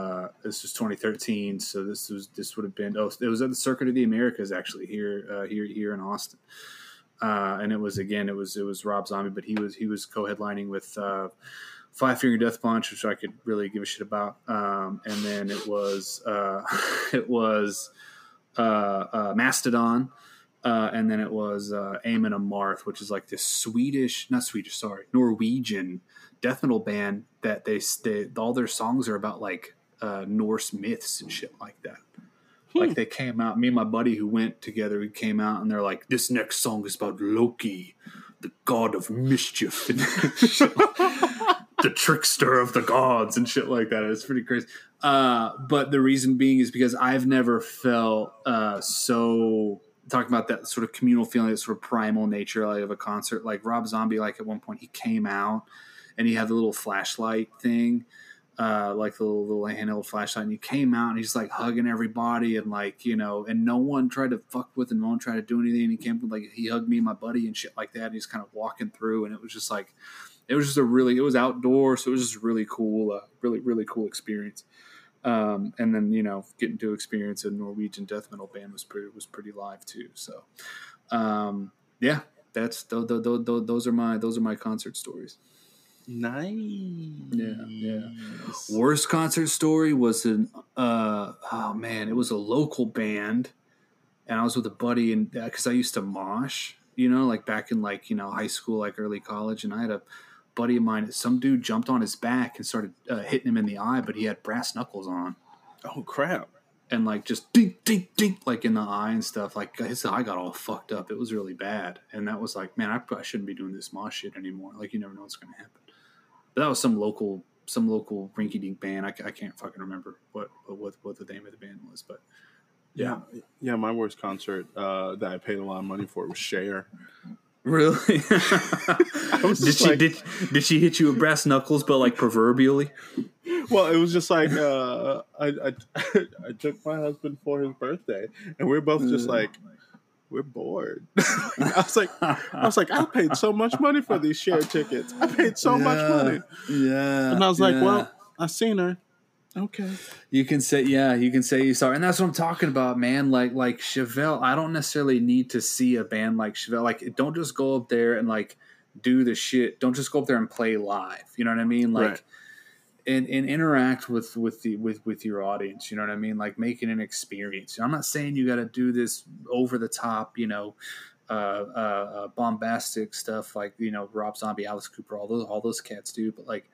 was 2013. So this would have been, it was at the Circuit of the Americas actually here in Austin. And it was Rob Zombie, but he was co-headlining with Five Finger Death Punch, which I could really give a shit about. And then it was Mastodon, and then it was Amen Amarth, which is like this Norwegian death metal band that they all their songs are about like Norse myths and shit like that. Like they came out, me and my buddy who went together, we came out and they're like, "This next song is about Loki, the god of mischief, and the trickster of the gods," and shit like that. It's pretty crazy. But the reason being is because I've never felt so, talking about that sort of communal feeling, that sort of primal nature like, of a concert. Like Rob Zombie, like at one point he came out and he had the little flashlight thing. Like the little handheld flashlight, and he came out and he's like hugging everybody, and like, you know, and no one tried to fuck with him, no one tried to do anything, and he came with like, he hugged me and my buddy and shit like that, and he's kind of walking through, and it was just like, it was just a really, it was outdoors, so it was just really cool, really cool experience. And then, you know, getting to experience a Norwegian death metal band was pretty live too. So yeah, that's those are my concert stories. Nice. Yeah. Worst concert story was it was a local band, and I was with a buddy, and because I used to mosh, you know, like back in like, you know, high school, like early college, and I had a buddy of mine. Some dude jumped on his back and started hitting him in the eye, but he had brass knuckles on. Oh crap! and like just dink, dink, dink, like in the eye and stuff. Like his eye got all fucked up. It was really bad. And that was like, man, I probably shouldn't be doing this mosh shit anymore. Like you never know what's going to happen. But that was some local rinky dink band. I can't fucking remember what the name of the band was, but yeah. Yeah. My worst concert that I paid a lot of money for was Cher. Really? Did she hit you with brass knuckles, but like proverbially? Well, it was just like I took my husband for his birthday, and we're both just like, we're bored. I was like, I paid so much money for these Cher tickets. I paid so much money. Yeah. And I was like, well, I seen her. Okay. You can say you saw her. And that's what I'm talking about, man. Like Chevelle, I don't necessarily need to see a band like Chevelle. Like, don't just go up there and like do the shit. Don't just go up there and play live. You know what I mean? Like, right. And interact with your audience. You know what I mean? Like, make it an experience. I'm not saying you got to do this over the top, you know, bombastic stuff like, you know, Rob Zombie, Alice Cooper, all those cats do. But like,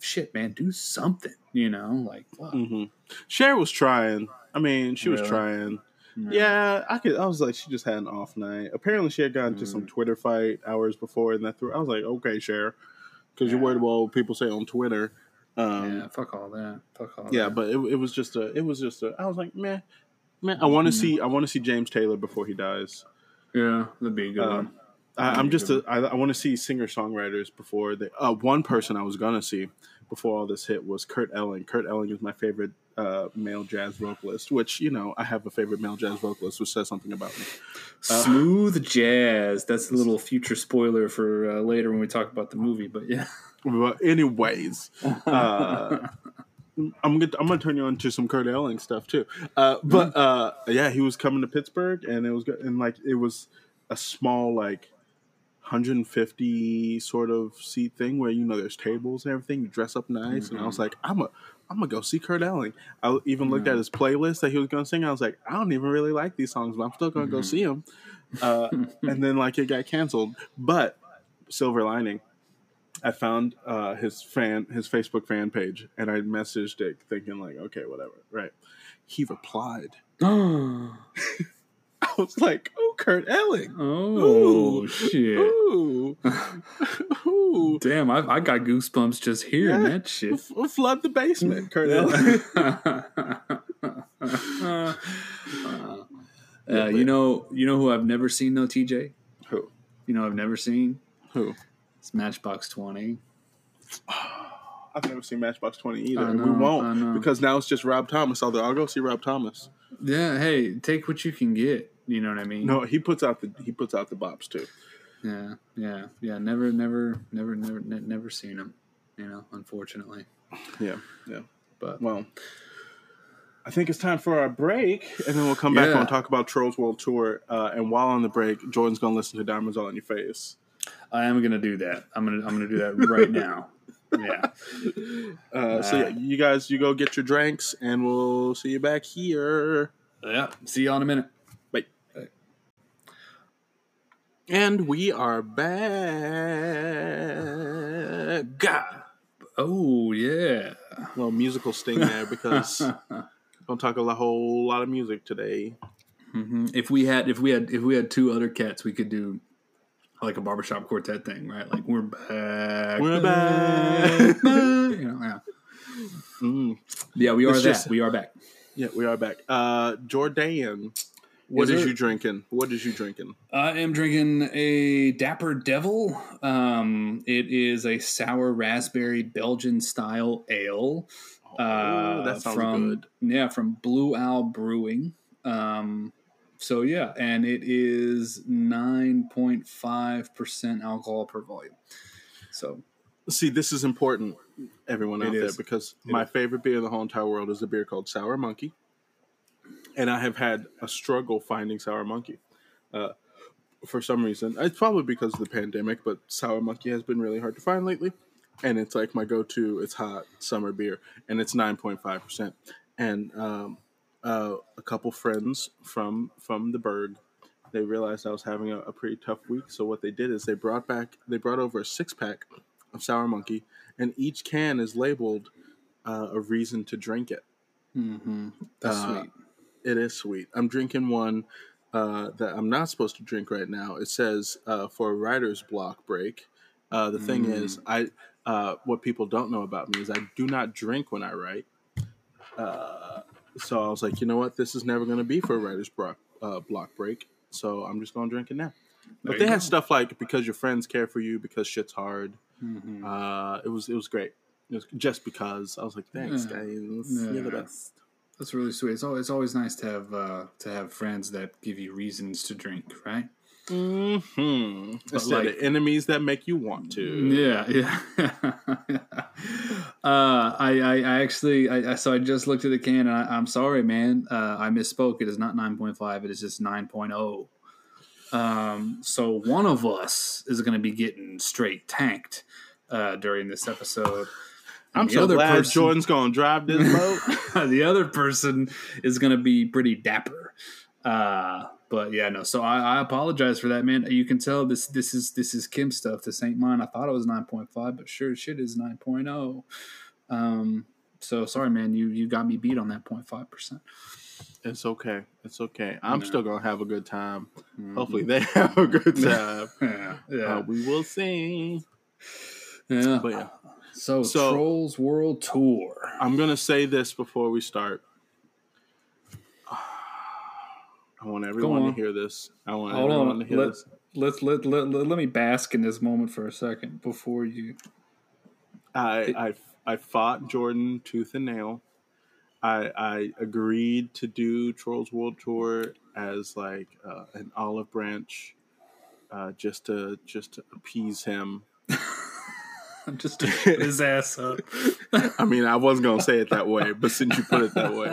shit, man, do something, you know, like, wow. Mm-hmm. Cher was trying. I mean, she was trying. Mm. Yeah, I was like, she just had an off night. Apparently she had gotten into some Twitter fight hours before, and that threw. I was like, okay, Cher, because you're worried about what people say on Twitter. Yeah, fuck all that. Yeah, but it was just a. I was like, man, I want to see James Taylor before he dies. Yeah, that'd be a good one. I want to see singer-songwriters before they. One person I was gonna see before all this hit was Kurt Elling. Kurt Elling is my favorite male jazz vocalist, which, you know, I have a favorite male jazz vocalist, which says something about me. Smooth jazz. That's a little future spoiler for later when we talk about the movie. But yeah. But anyways, I'm gonna turn you on to some Kurt Elling stuff too. But yeah, he was coming to Pittsburgh, and it was a small like 150 sort of seat thing where, you know, there's tables and everything. You dress up nice, and I was like, I'm gonna go see Kurt Elling. I even looked at his playlist that he was gonna sing. I was like, I don't even really like these songs, but I'm still gonna go see him. And then like it got canceled. But silver lining, I found his Facebook fan page, and I messaged it thinking like, okay, whatever, right? He replied. I was like, oh, Kurt Elling. Oh, ooh, shit. Ooh. Ooh. Damn, I got goosebumps just hearing that shit. We'll flood the basement, Kurt Elling. You know who I've never seen, though, TJ? Who? You know I've never seen? Who? It's Matchbox 20. I've never seen Matchbox 20 either. We won't, because now it's just Rob Thomas, although I'll go see Rob Thomas. Yeah, hey, take what you can get. You know what I mean? No, he puts out the bops too. Yeah. Never seen him. You know, unfortunately. Yeah. But well, I think it's time for our break, and then we'll come back and talk about Trolls World Tour. And while on the break, Jordan's gonna listen to "Diamonds All in Your Face." I am gonna do that. I'm gonna do that right now. Yeah. So you go get your drinks, and we'll see you back here. Yeah. See you all in a minute. And we are back. Oh, yeah. A little musical sting there because don't talk a whole lot of music today. Mm-hmm. If we had two other cats, we could do like a barbershop quartet thing, right? Like, we're back. We're back. You know, yeah. Mm. Yeah, we are that. We are back. Yeah, we are back. Jordan. What is you drinking? I am drinking a Dapper Devil. It is a sour raspberry Belgian style ale. That sounds good. Yeah, from Blue Owl Brewing. So yeah, and it is 9.5% alcohol per volume. So, see, this is important, everyone out there, because my favorite beer in the whole entire world is a beer called Sour Monkey. And I have had a struggle finding Sour Monkey for some reason. It's probably because of the pandemic, but Sour Monkey has been really hard to find lately. And it's like my go-to, it's hot summer beer. And it's 9.5%. And a couple friends from the Berg, they realized I was having a pretty tough week. So what they did is they brought over a 6-pack of Sour Monkey. And each can is labeled a reason to drink it. Mm-hmm. That's sweet. It is sweet. I'm drinking one that I'm not supposed to drink right now. It says for a writer's block break. The thing is, I what people don't know about me is I do not drink when I write. So I was like, you know what? This is never going to be for a writer's block break. So I'm just going to drink it now. But they had stuff like because your friends care for you, because shit's hard. Mm-hmm. It was great. It was just because I was like, thanks, guys. Yeah. You're the best. That's really sweet. It's always nice to have friends that give you reasons to drink, right? Mm-hmm. Instead of enemies that make you want to. Yeah. I just looked at the can and I'm sorry, man. I misspoke. It is not 9.5. It is just 9.0. So one of us is going to be getting straight tanked during this episode. I'm so glad Jordan's going to drive this boat. The other person is going to be pretty dapper. But yeah, no. So I apologize for that, man. You can tell this is Kim stuff. This ain't mine. I thought it was 9.5, but sure as shit is 9.0. So sorry, man. You got me beat on that 0.5%. It's okay. I'm still gonna have a good time. Mm-hmm. Hopefully, they have a good time. We will see. Yeah. But yeah. So Trolls World Tour. I'm gonna say this before we start. I want everyone to hear this. I want everyone to hear this. Let me bask in this moment for a second before you. I fought Jordan tooth and nail. I agreed to do Trolls World Tour as like an olive branch, just to appease him. I'm just to put his ass up. I mean, I wasn't going to say it that way, but since you put it that way,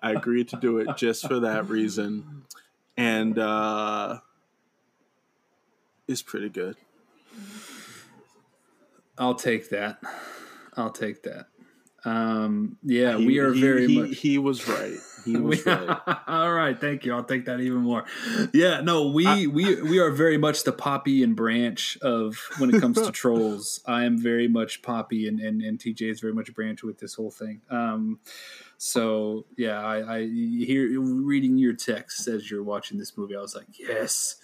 I agreed to do it just for that reason. And it's pretty good. I'll take that. He was right. He was right. All right, thank you. I'll take that even more. Yeah, no, we are very much the Poppy and Branch of when it comes to Trolls. I am very much Poppy, and TJ is very much Branch with this whole thing. So yeah, I hear reading your text as you're watching this movie. I was like, yes,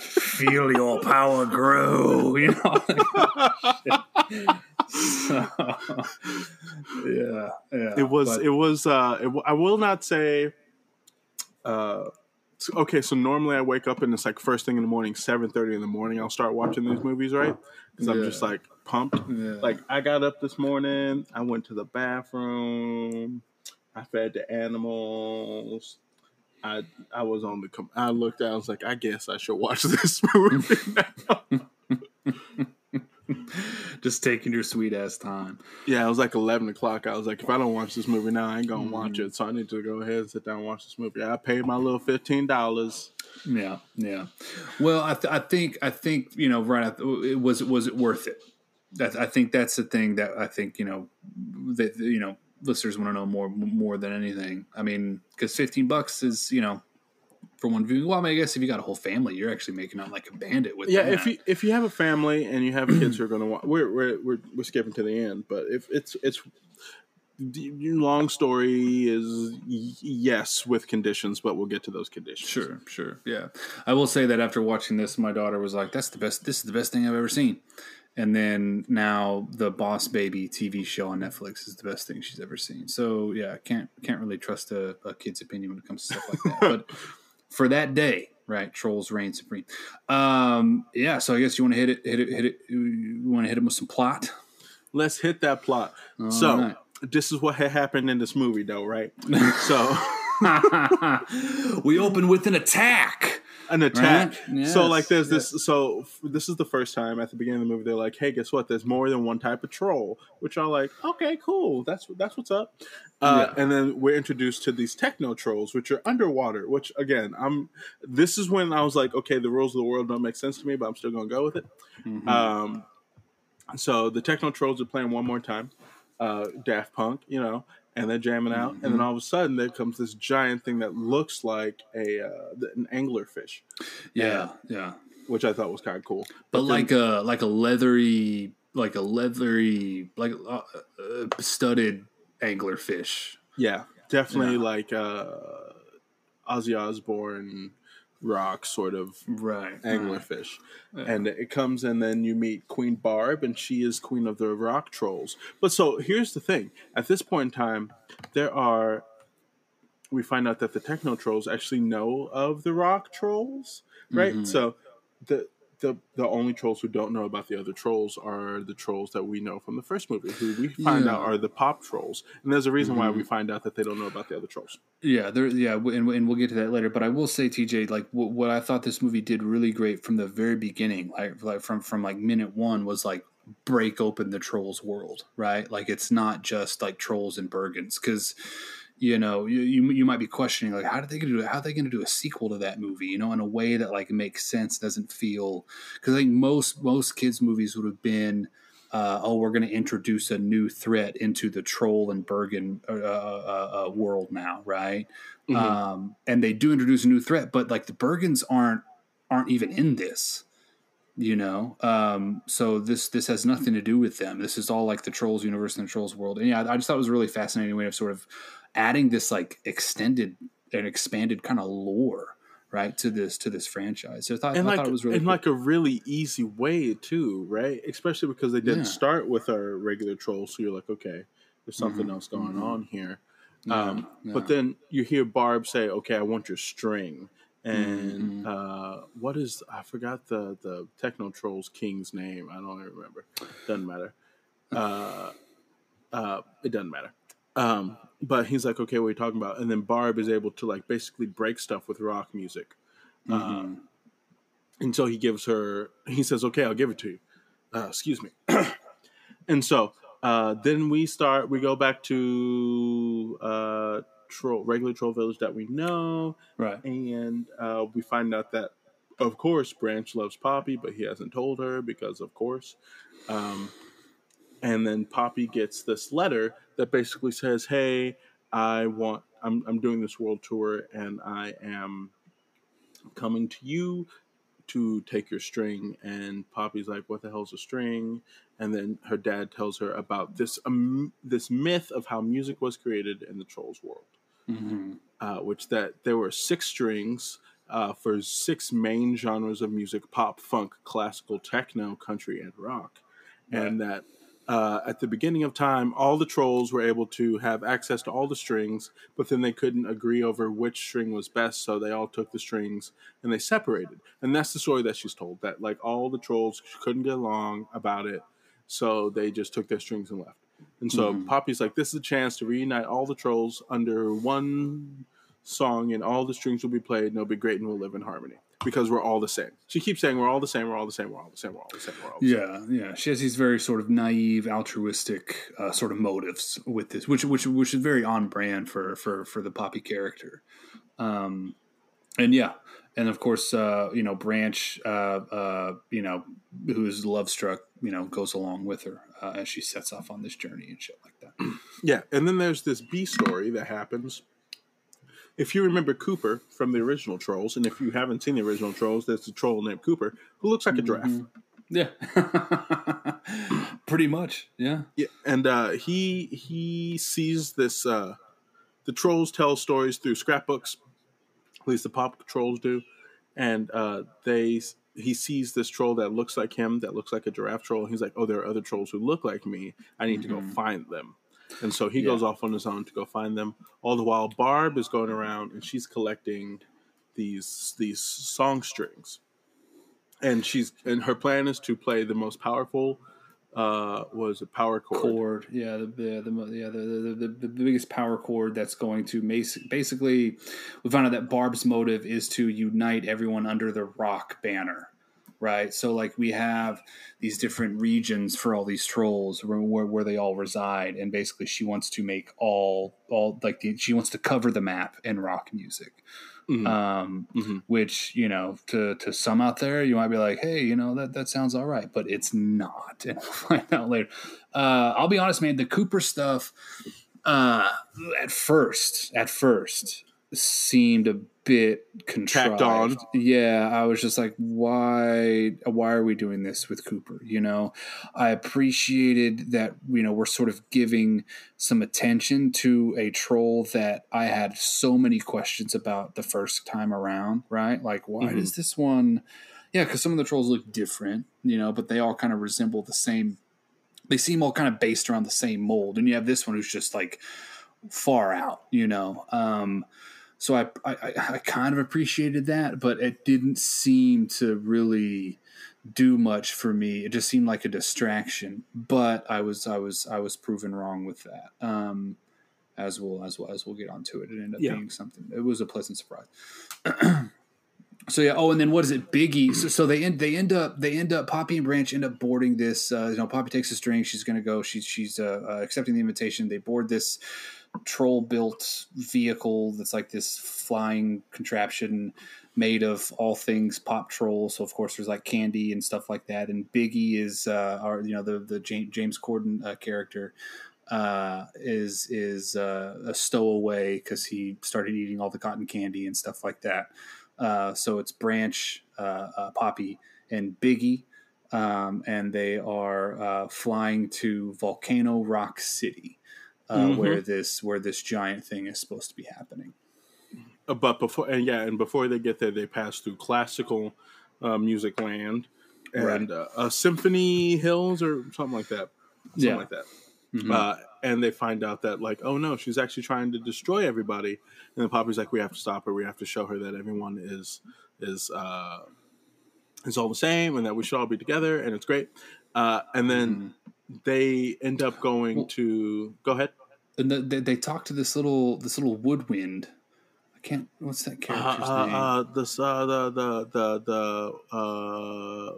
feel your power grow. You know. So, yeah. I will not say. Okay, so normally I wake up and it's like first thing in the morning, 7:30 in the morning. I'll start watching these movies, right? Because I'm just like pumped. Yeah. Like I got up this morning. I went to the bathroom. I fed the animals. I was on the. I looked out. I was like, I guess I should watch this movie now. Just taking your sweet ass time. Yeah, it was like 11 o'clock. I was like, if I don't watch this movie now, I ain't going to watch it. So I need to go ahead and sit down and watch this movie. I paid my little $15. Yeah. Well, I think you know, right after, was it worth it? I think that's the thing that I think, you know, that, you know, listeners want to know more than anything. I mean, because $15 is, you know, for one viewing. Well, I mean, I guess if you got a whole family, you're actually making out like a bandit with that. Yeah, if you have a family and you have kids who are going to watch, we're skipping to the end, but if it's your long story is yes with conditions, but we'll get to those conditions. Sure. Yeah, I will say that after watching this, my daughter was like, this is the best thing I've ever seen. And then now the Boss Baby TV show on Netflix is the best thing she's ever seen. So yeah, can't really trust a kid's opinion when it comes to stuff like that. But for that day, right? Trolls reign supreme. Yeah, so I guess you want to hit it. You want to hit him with some plot? Let's hit that plot. All right. This is what had happened in this movie, though, right? So we open with an attack. An attack. Right? Yes. So like there's this. So this is the first time at the beginning of the movie they're like, "Hey, guess what? There's more than one type of troll." Which are like, "Okay, cool. That's what's up." And then we're introduced to these techno trolls, which are underwater. Which again, this is when I was like, "Okay, the rules of the world don't make sense to me," but I'm still gonna go with it. Mm-hmm. So the techno trolls are playing one more time, Daft Punk, you know. And they're jamming out, and then all of a sudden there comes this giant thing that looks like an anglerfish. Yeah, which I thought was kind of cool. But like a leathery, studded anglerfish. Yeah, definitely like Ozzy Osbourne rock sort of anglerfish. Right. And it comes, and then you meet Queen Barb, and she is queen of the rock trolls. But so here's the thing. At this point in time, there are... We find out that the techno trolls actually know of the rock trolls, right? Mm-hmm. So the only trolls who don't know about the other trolls are the trolls that we know from the first movie, who we find out are the pop trolls. And there's a reason why we find out that they don't know about the other trolls. And we'll get to that later. But I will say, TJ, like what I thought this movie did really great from the very beginning, like from minute one, was like break open the trolls world, right? Like it's not just like trolls and Bergens, because you know, you might be questioning like how are they going to do a sequel to that movie, you know, in a way that like makes sense, doesn't feel, because I think most kids movies would have been we're going to introduce a new threat into the troll and Bergen world now, right? Mm-hmm. And they do introduce a new threat, but like the Bergens aren't even in this. You know, so this has nothing to do with them. This is all like the Trolls universe and the Trolls world. And I just thought it was a really fascinating way of sort of adding this like extended and expanded kind of lore, right, to this franchise. So I thought it was really cool. Like a really easy way too, right? Especially because they didn't start with our regular trolls, so you're like, okay, there's something else going on here. But then you hear Barb say, "Okay, I want your string." And I forgot the Techno Trolls King's name. I don't remember. Doesn't matter. It doesn't matter. But he's like, okay, what are you talking about? And then Barb is able to like basically break stuff with rock music. And so he says, okay, I'll give it to you. Excuse me. And so then we go back to... regular troll village that we know, right? And we find out that, of course, Branch loves Poppy, but he hasn't told her because, of course. And then Poppy gets this letter that basically says, "Hey, I'm doing this world tour, and I am coming to you to take your string." And Poppy's like, "What the hell's a string?" And then her dad tells her about this myth of how music was created in the Trolls world. Mm-hmm. Which that there were 6 strings for 6 main genres of music: pop, funk, classical, techno, country, and rock. Right. And that at the beginning of time, all the trolls were able to have access to all the strings, but then they couldn't agree over which string was best, so they all took the strings and they separated. And that's the story that she's told, that like all the trolls couldn't get along about it, so they just took their strings and left. And so Poppy's like, this is a chance to reunite all the trolls under one song, and all the strings will be played, and it'll be great, and we'll live in harmony because we're all the same. She keeps saying, we're all the same, we're all the same, we're all the same, we're all the same, we're all the same. Yeah, yeah. She has these very sort of naive, altruistic sort of motives with this, which is very on brand for the Poppy character. And of course, Branch, who is love struck, goes along with her as she sets off on this journey and shit like that. Yeah. And then there's this B story that happens. If you remember Cooper from the original Trolls, and if you haven't seen the original Trolls, there's a troll named Cooper who looks like a giraffe. Yeah. Pretty much. Yeah. Yeah. And he sees this. The trolls tell stories through scrapbooks. At least the pop trolls do, and he sees this troll that looks like him, that looks like a giraffe troll. He's like, oh, there are other trolls who look like me. I need to go find them. And so he goes off on his own to go find them. All the while, Barb is going around and she's collecting these song strings, and her plan is to play the most powerful. Was a power chord. Yeah, the biggest power chord that's going to basically, we found out that Barb's motive is to unite everyone under the rock banner, right? So like we have these different regions for all these trolls where they all reside, and basically she wants to make she wants to cover the map in rock music. Mm-hmm. Which, to some out there, you might be like, hey, that sounds all right, but it's not. And we'll find out later. I'll be honest, man, the Cooper stuff, at first, seemed a bit contrived. Tacked on. Yeah, I was just like, why are we doing this with Cooper? You know, I appreciated that, you know, we're sort of giving some attention to a troll that I had so many questions about the first time around, right? Like, why does this one... Yeah, because some of the trolls look different, you know, but they all kind of resemble the same... They seem all kind of based around the same mold. And you have this one who's just, like, far out, you know. So I kind of appreciated that, but it didn't seem to really do much for me. It just seemed like a distraction. But I was proven wrong with that. As we'll get onto it, it ended up being something. It was a pleasant surprise. So yeah. Oh, and then what is it? Biggie. So they end up Poppy and Branch end up boarding this. You know, Poppy takes a string. She's going to go. She's accepting the invitation. They board this troll built vehicle that's like this flying contraption made of all things pop troll. So of course there's like candy and stuff like that. And Biggie is the James Corden character. Is a stowaway because he started eating all the cotton candy and stuff like that. So it's Branch, Poppy, and Biggie, and they are flying to Volcano Rock City, where this giant thing is supposed to be happening. But before they get there, they pass through classical music land and Symphony Hills or something like that. And they find out that, like, oh no, she's actually trying to destroy everybody. And then Poppy's like, we have to stop her. We have to show her that everyone is all the same and that we should all be together. And it's great. And then they end up going to go ahead. And they talk to this little woodwind. I can't. What's that character's name?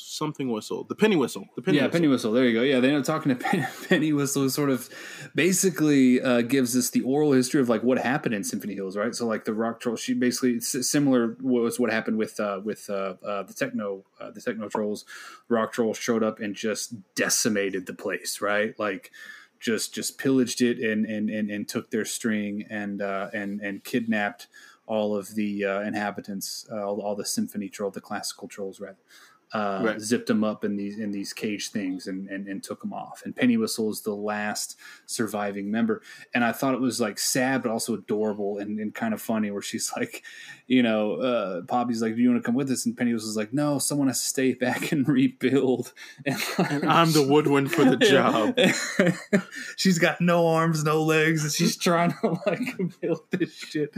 Something whistle, the penny whistle, penny whistle. There you go. Yeah, they end up talking to penny whistle, who sort of basically gives us the oral history of like what happened in Symphony Hills, right? So like the rock troll, she basically similar was what happened with the techno trolls. Rock troll showed up and just decimated the place, right? Like just pillaged it and took their string and kidnapped all of the inhabitants, all the symphony troll, the classical trolls, rather. Zipped them up in these cage things and took them off. And Penny Whistle is the last surviving member. And I thought it was like sad, but also adorable and kind of funny where she's like, you know, Poppy's like, do you want to come with us? And Penny Whistle's like, no, someone has to stay back and rebuild. And I'm the woodwind for the job. She's got no arms, no legs. And she's trying to like build this shit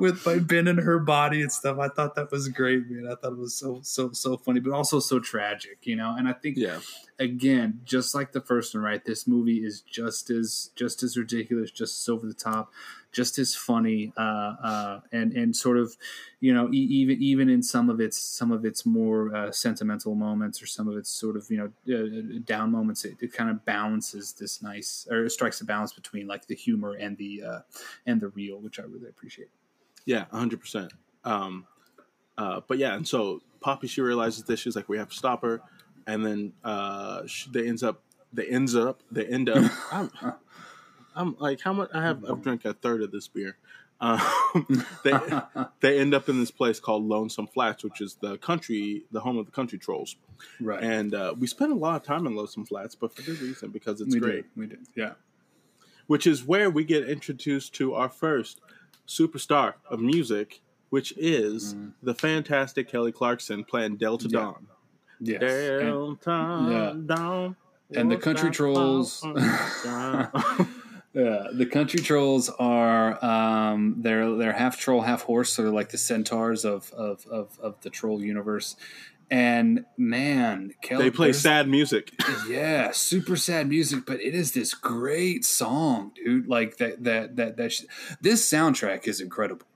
with like bending her body and stuff. I thought that was great, man. I thought it was so funny, but also so tragic, you know. And I think again, just like the first one, right, this movie is just as ridiculous, just as over the top, just as funny, and sort of, you know, even in some of its more sentimental moments or some of its sort of, you know, down moments, it kind of balances this nice, or strikes a balance between like the humor and the real, which I really appreciate. 100%. But yeah, and so Poppy, she realizes this. She's like, we have to stop her. And then they end up. I'm like, how much? I've drank a third of this beer. They end up in this place called Lonesome Flats, which is the home of the country trolls. Right. And we spent a lot of time in Lonesome Flats, but for good reason, because it's great. We did. Yeah. Which is where we get introduced to our first superstar of music, which is the fantastic Kelly Clarkson playing Delta Dawn. Yes. Delta Dawn. And the country trolls. The country trolls are they're half troll, half horse, so they're like the centaurs of the troll universe. And man, Kelly, they play sad music. Yeah, super sad music, but it is this great song, dude. Like this soundtrack is incredible.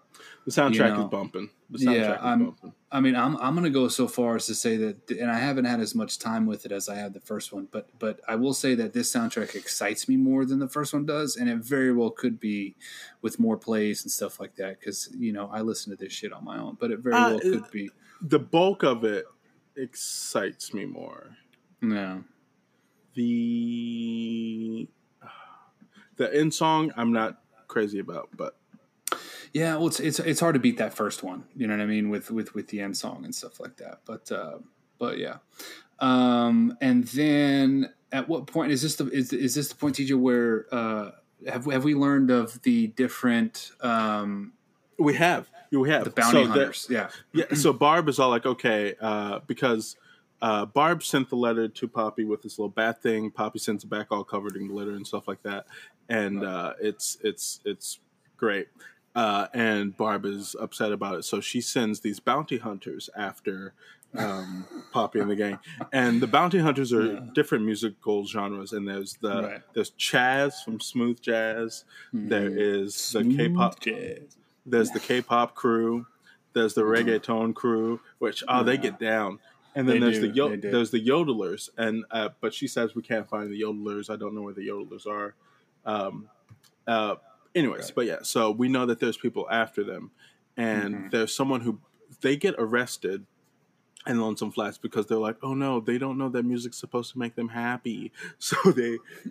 The soundtrack, you know, is bumping. The soundtrack is bumping. I mean, I'm going to go so far as to say that, and I haven't had as much time with it as I had the first one, but I will say that this soundtrack excites me more than the first one does, and it very well could be with more plays and stuff like that, because, you know, I listen to this shit on my own, but it very well could be. The bulk of it excites me more. Yeah. The end song I'm not crazy about, but... Yeah, well, it's hard to beat that first one. You know what I mean, with the end song and stuff like that. But yeah. And then at what point is this the point, TJ, where have we learned of the different? We have. We have the bounty hunters. Yeah. So Barb is all like, okay, because. Barb sent the letter to Poppy with this little bat thing. Poppy sends it back all covered in glitter and stuff like that. And it's great. And Barb is upset about it. So she sends these bounty hunters after Poppy and the gang. And the bounty hunters are different musical genres. And there's there's Chaz from Smooth Jazz. Mm-hmm. There is the K-pop. Jazz. There's the K-pop crew. There's the reggaeton crew, which they get down. And then there's the yodelers, and but she says we can't find the yodelers. I don't know where the yodelers are. Anyways, right. But yeah, so we know that there's people after them, and there's someone who they get arrested in Lonesome Flats because they're like, oh no, they don't know that music's supposed to make them happy, so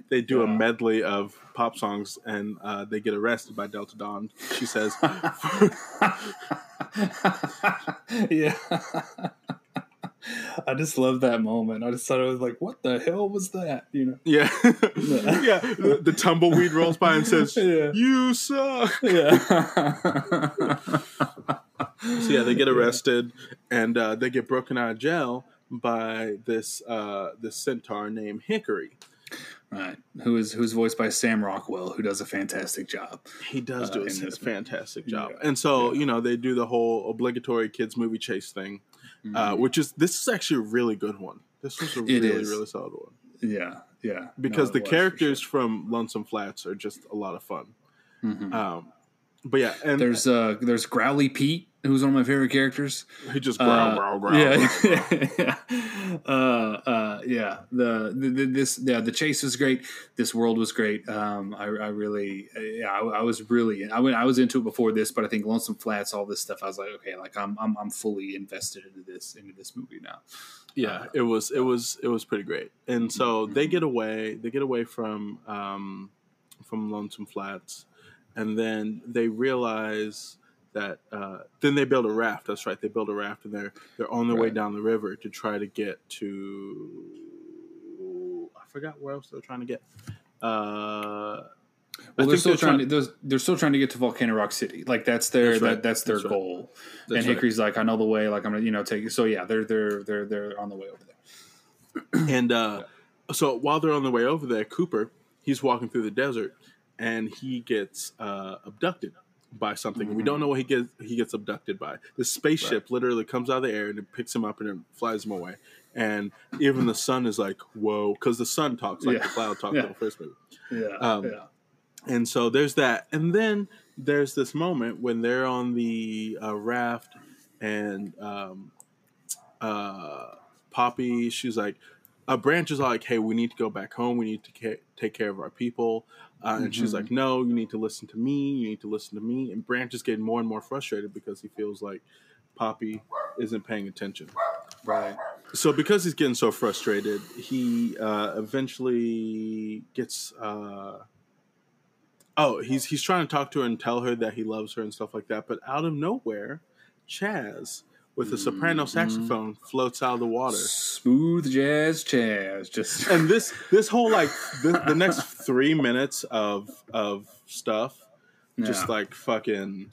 they do a medley of pop songs, and they get arrested by Delta Dawn. She says, yeah. I just love that moment. I just thought it was like, what the hell was that? You know? Yeah. Yeah. The tumbleweed rolls by and says, you suck. Yeah. So yeah, they get arrested and they get broken out of jail by this centaur named Hickory. Right. Who's voiced by Sam Rockwell, who does a fantastic job. He does do a fantastic job. Yeah. And so, they do the whole obligatory kids movie chase thing. Which is actually a really good one. This was a really solid one. Yeah, yeah. Because the characters from Lonesome Flats are just a lot of fun. Mm-hmm. But yeah, and there's Growly Pete, who's one of my favorite characters. He just growl. Yeah. The chase was great. This world was great. I was into it before this, but I think Lonesome Flats, all this stuff, I was like, okay, like I'm fully invested into this movie now. Yeah, it was pretty great. And so they get away from Lonesome Flats, and then they realize that then they build a raft. That's right. They build a raft, and they're on their way down the river to try to get to. I forgot where else they're trying to get. They're still trying to get to Volcano Rock City. Like that's their goal. That's and Hickory's like, I know the way. Like I'm gonna take it. So yeah, they're on the way over there. And so while they're on the way over there, Cooper, he's walking through the desert, and he gets abducted by something. We don't know what he gets abducted by. The spaceship literally comes out of the air and it picks him up and it flies him away. And even the sun is like, whoa, because the sun talks like the cloud talked in the first movie. Yeah. And so there's that. And then there's this moment when they're on the raft and Poppy, she's like, a branch is like, hey, we need to go back home. We need to take care of our people. And she's like, no, you need to listen to me. You need to listen to me. And Branch is getting more and more frustrated because he feels like Poppy isn't paying attention. Right. So because he's getting so frustrated, he eventually gets... he's trying to talk to her and tell her that he loves her and stuff like that. But out of nowhere, Chaz, with a soprano saxophone, floats out of the water. Smooth jazz Chaz. And this whole, like, the next 3 minutes of stuff, just, like, fucking...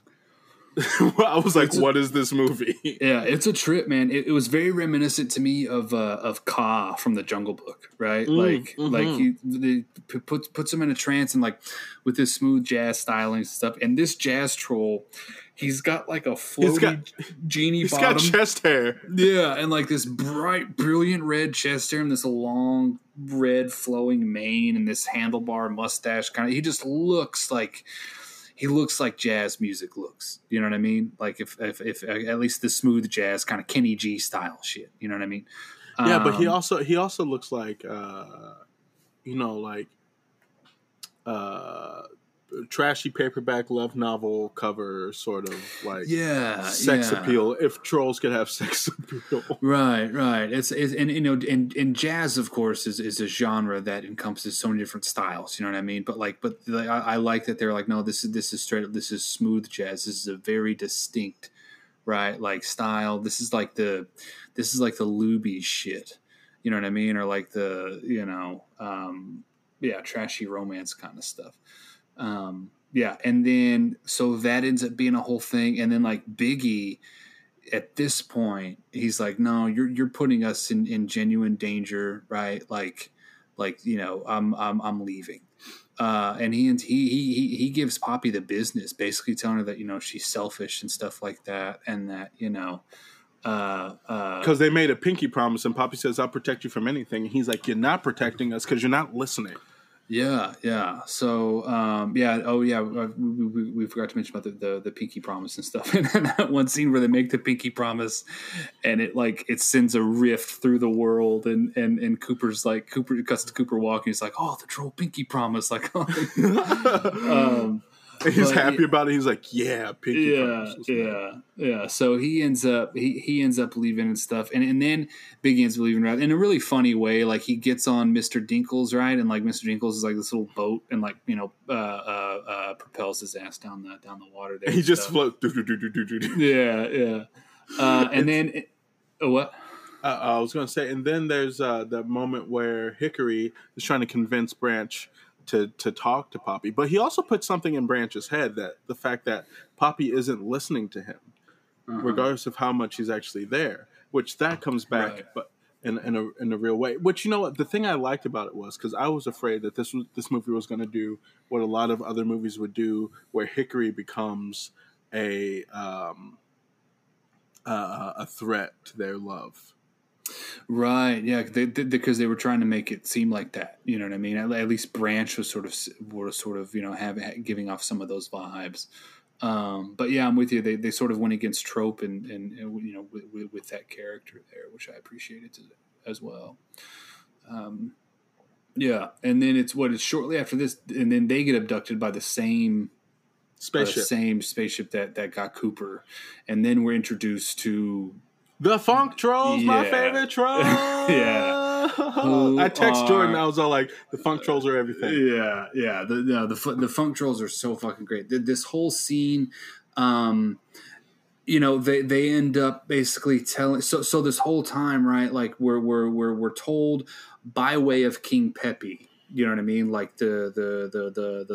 I was like, what is this movie? Yeah, it's a trip, man. It was very reminiscent to me of Ka from the Jungle Book, right? Like he puts him in a trance and like with his smooth jazz styling and stuff. And this jazz troll, he's got like a floaty genie bottom. He's got chest hair. Yeah, and like this bright, brilliant red chest hair and this long red flowing mane and this handlebar mustache kind of. He just looks like. He looks like jazz music looks. You know what I mean? Like if at least the smooth jazz kind of Kenny G style shit. You know what I mean? Yeah, but he also looks like, trashy paperback love novel cover sort of like sex appeal, if trolls could have sex appeal. Right. It's and you know, and jazz of course is a genre that encompasses so many different styles, you know what I mean? But I like that they're like, no, this is straight up, this is smooth jazz. This is a very distinct style. This is like the Luby shit. You know what I mean? Or like the, trashy romance kind of stuff. And then, so that ends up being a whole thing. And then like Biggie at this point, he's like, no, you're putting us in genuine danger. Right. I'm leaving. And he gives Poppy the business, basically telling her that, she's selfish and stuff like that. And that, because they made a pinky promise, and Poppy says, I'll protect you from anything. And he's like, you're not protecting us because you're not listening. Yeah. So, we forgot to mention about the pinky promise and stuff. And then that one scene where they make the pinky promise, and it sends a rift through the world. And Cooper's like, Cooper cuts to Cooper walking. He's like, oh, the troll pinky promise. Like, he's happy about it. He's like, yeah, pinky promise. Yeah. So he ends up leaving and stuff, and then Biggie ends up leaving in a really funny way. Like he gets on Mr. Dinkles, right, and like Mr. Dinkles is like this little boat, and propels his ass down the water there. He just floats. Yeah. And then what? I was gonna say, and then there's that moment where Hickory is trying to convince Branch to talk to Poppy, but he also put something in Branch's head, that the fact that Poppy isn't listening to him, regardless of how much he's actually there, which that comes back, but in a real way. Which, you know what, the thing I liked about it was, because I was afraid that this movie was going to do what a lot of other movies would do, where Hickory becomes a threat to their love. Right, yeah, because they were trying to make it seem like that. You know what I mean? At least Branch was sort of giving off some of those vibes. But yeah, I'm with you. They sort of went against trope and with that character there, which I appreciated as well. And then it's shortly after this, and then they get abducted by the same spaceship, that got Cooper, and then we're introduced to the Funk Trolls, my favorite trolls. I text Jordan. I was all like, "The Funk Trolls are everything." Yeah. The Funk Trolls are so fucking great. This whole scene, they end up basically telling. So this whole time, right? Like we're told by way of King Pepe. You know what I mean? Like the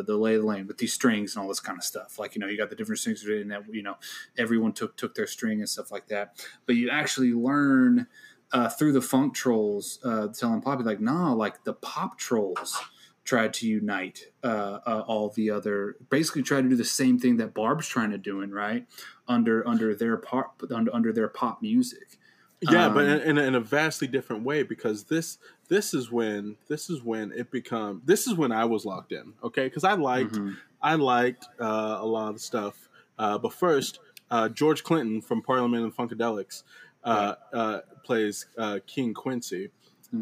lay of the land with these strings and all this kind of stuff. Like, you got the different strings and that, everyone took their string and stuff like that. But you actually learn through the Funk Trolls telling Poppy, like, nah, like the Pop Trolls tried to unite all the other, basically tried to do the same thing that Barb's trying to do, right? Under their pop music. Yeah, but in a vastly different way, because this is when I was locked in, okay? Because I liked a lot of stuff, but first, George Clinton from Parliament and Funkadelics plays King Quincy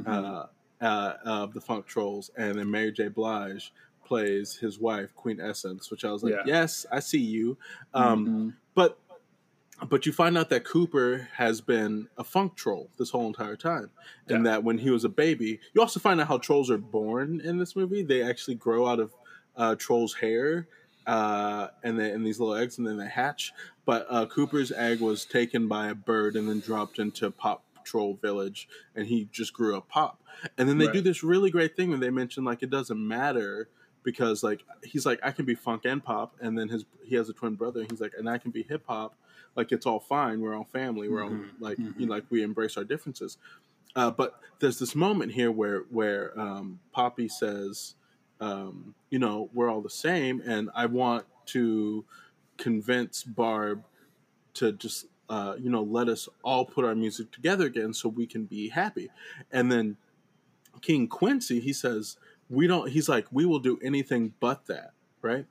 of the Funk Trolls, and then Mary J. Blige plays his wife, Queen Essence, which I was like, yes, I see you, But you find out that Cooper has been a funk troll this whole entire time, and that when he was a baby, you also find out how trolls are born in this movie. They actually grow out of trolls' hair, and these little eggs, and then they hatch. But Cooper's egg was taken by a bird and then dropped into Pop Troll Village, and he just grew up pop. And then they do this really great thing when they mention, like, it doesn't matter. Because like he's like, I can be funk and pop, and then he has a twin brother. And he's like, and I can be hip hop. Like, it's all fine. We're all family. We're all like, we embrace our differences. But there's this moment here where Poppy says, we're all the same, and I want to convince Barb to just let us all put our music together again so we can be happy. And then King Quincy, he says, he's like, we will do anything but that, right?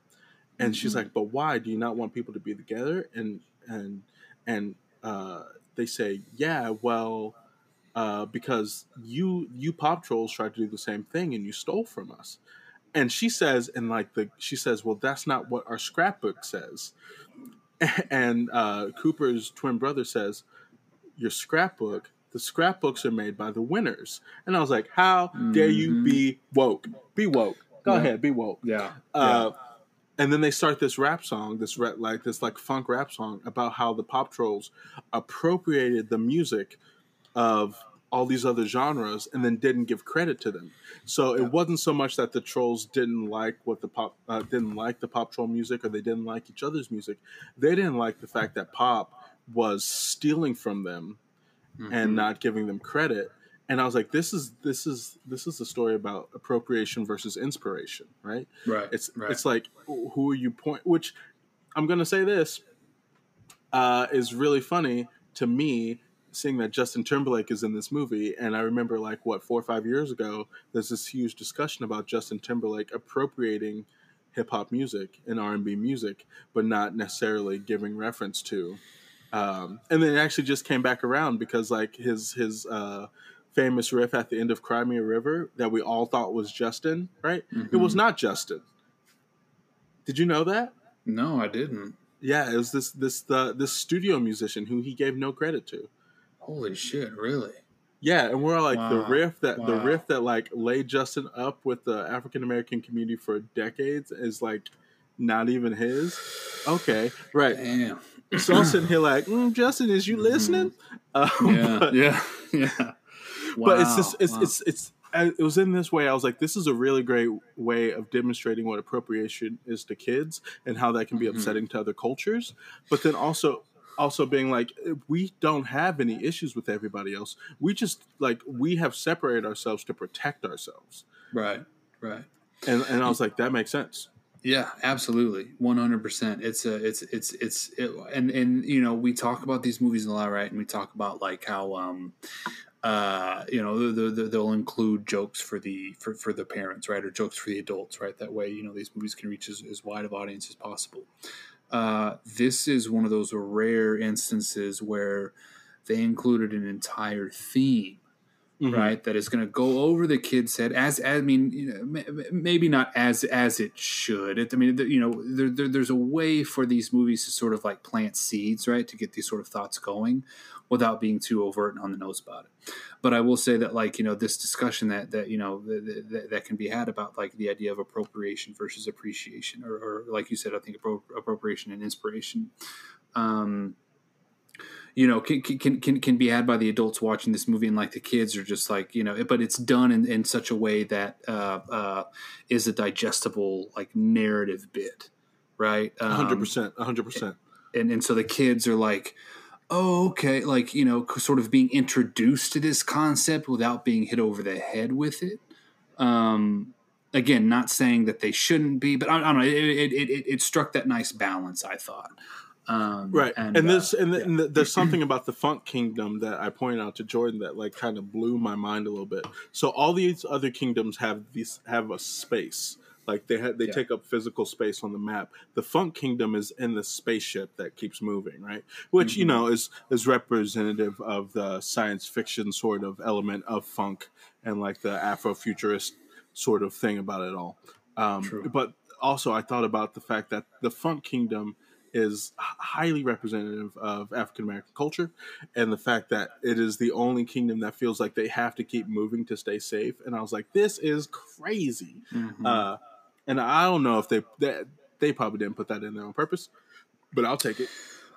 And she's like, but why? Do you not want people to be together? And they say, because you Pop Trolls tried to do the same thing and you stole from us. And she says, and like the, she says, well, that's not what our scrapbook says. And Cooper's twin brother says, your scrapbook, the scrapbooks are made by the winners. And I was like, how dare you be woke? Be woke. Go ahead, be woke. Yeah. And then they start this rap song, this funk rap song about how the Pop Trolls appropriated the music of all these other genres and then didn't give credit to them. So it wasn't so much that the Trolls didn't like what the pop didn't like the Pop Troll music, or they didn't like each other's music. They didn't like the fact that pop was stealing from them and not giving them credit. And I was like, this is the story about appropriation versus inspiration, right? Right. It's like, who are you which I'm going to say this is really funny to me, seeing that Justin Timberlake is in this movie. And I remember 4 or 5 years ago, there's this huge discussion about Justin Timberlake appropriating hip hop music and R&B music, but not necessarily giving reference to. And then it actually just came back around because his famous riff at the end of Cry Me a River that we all thought was Justin, right? Mm-hmm. It was not Justin. Did you know that? No, I didn't. Yeah, it was this studio musician who he gave no credit to. Holy shit, really? Yeah, and we're all like, the riff that laid Justin up with the African American community for decades is not even his. Okay, right. Damn. So I'm sitting here Justin, is you listening? Yeah. Wow. But it was in this way. I was like, this is a really great way of demonstrating what appropriation is to kids and how that can be upsetting to other cultures. But then also being like, we don't have any issues with everybody else. We just we have separated ourselves to protect ourselves. Right. And I was like, that makes sense. Yeah, absolutely. 100%. And we talk about these movies a lot, right? And we talk about how, they'll include jokes for the parents, right, or jokes for the adults, right? That way, these movies can reach as wide of audience as possible. This is one of those rare instances where they included an entire theme, right, that is going to go over the kid's head. Maybe not as it should. There's a way for these movies to sort of plant seeds, right, to get these sort of thoughts going, without being too overt and on the nose about it. But I will say that, this discussion that can be had about, the idea of appropriation versus appreciation, or like you said, I think appropriation and inspiration, can be had by the adults watching this movie, and the kids are just but it's done in such a way that is a digestible narrative bit, right? 100%. And so the kids are oh, okay, sort of being introduced to this concept without being hit over the head with it. Again, not saying that they shouldn't be, but I don't know. It struck that nice balance, I thought. Right, and there's something about the Funk Kingdom that I pointed out to Jordan that kind of blew my mind a little bit. So all these other kingdoms have a space. They take up physical space on the map. The Funk Kingdom is in the spaceship that keeps moving, right? Which is representative of the science fiction sort of element of funk and the Afrofuturist sort of thing about it all. True. But also, I thought about the fact that the Funk Kingdom is highly representative of African American culture, and the fact that it is the only kingdom that feels like they have to keep moving to stay safe. And I was like, this is crazy. And I don't know if they probably didn't put that in there on purpose, but I'll take it.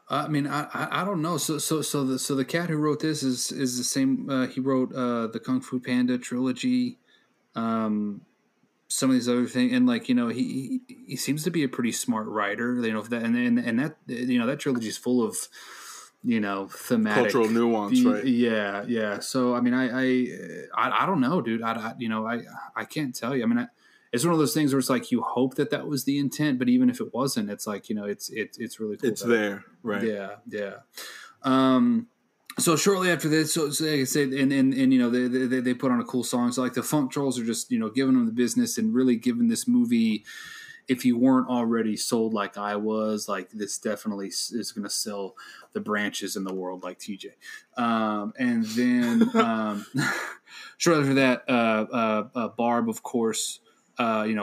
I don't know. So the cat who wrote this is the same. He wrote the Kung Fu Panda trilogy, some of these other things, and he seems to be a pretty smart writer. That trilogy is full of thematic cultural nuance, right? Yeah. So I don't know, dude. I can't tell you. It's one of those things where it's you hope that was the intent, but even if it wasn't, it's it's really cool. It's there, right? Yeah. So shortly after this, like I said, they put on a cool song. So the Funk Trolls are just giving them the business and really giving this movie. If you weren't already sold like I was, this definitely is going to sell the branches in the world like TJ. And then shortly after that, Barb, of course.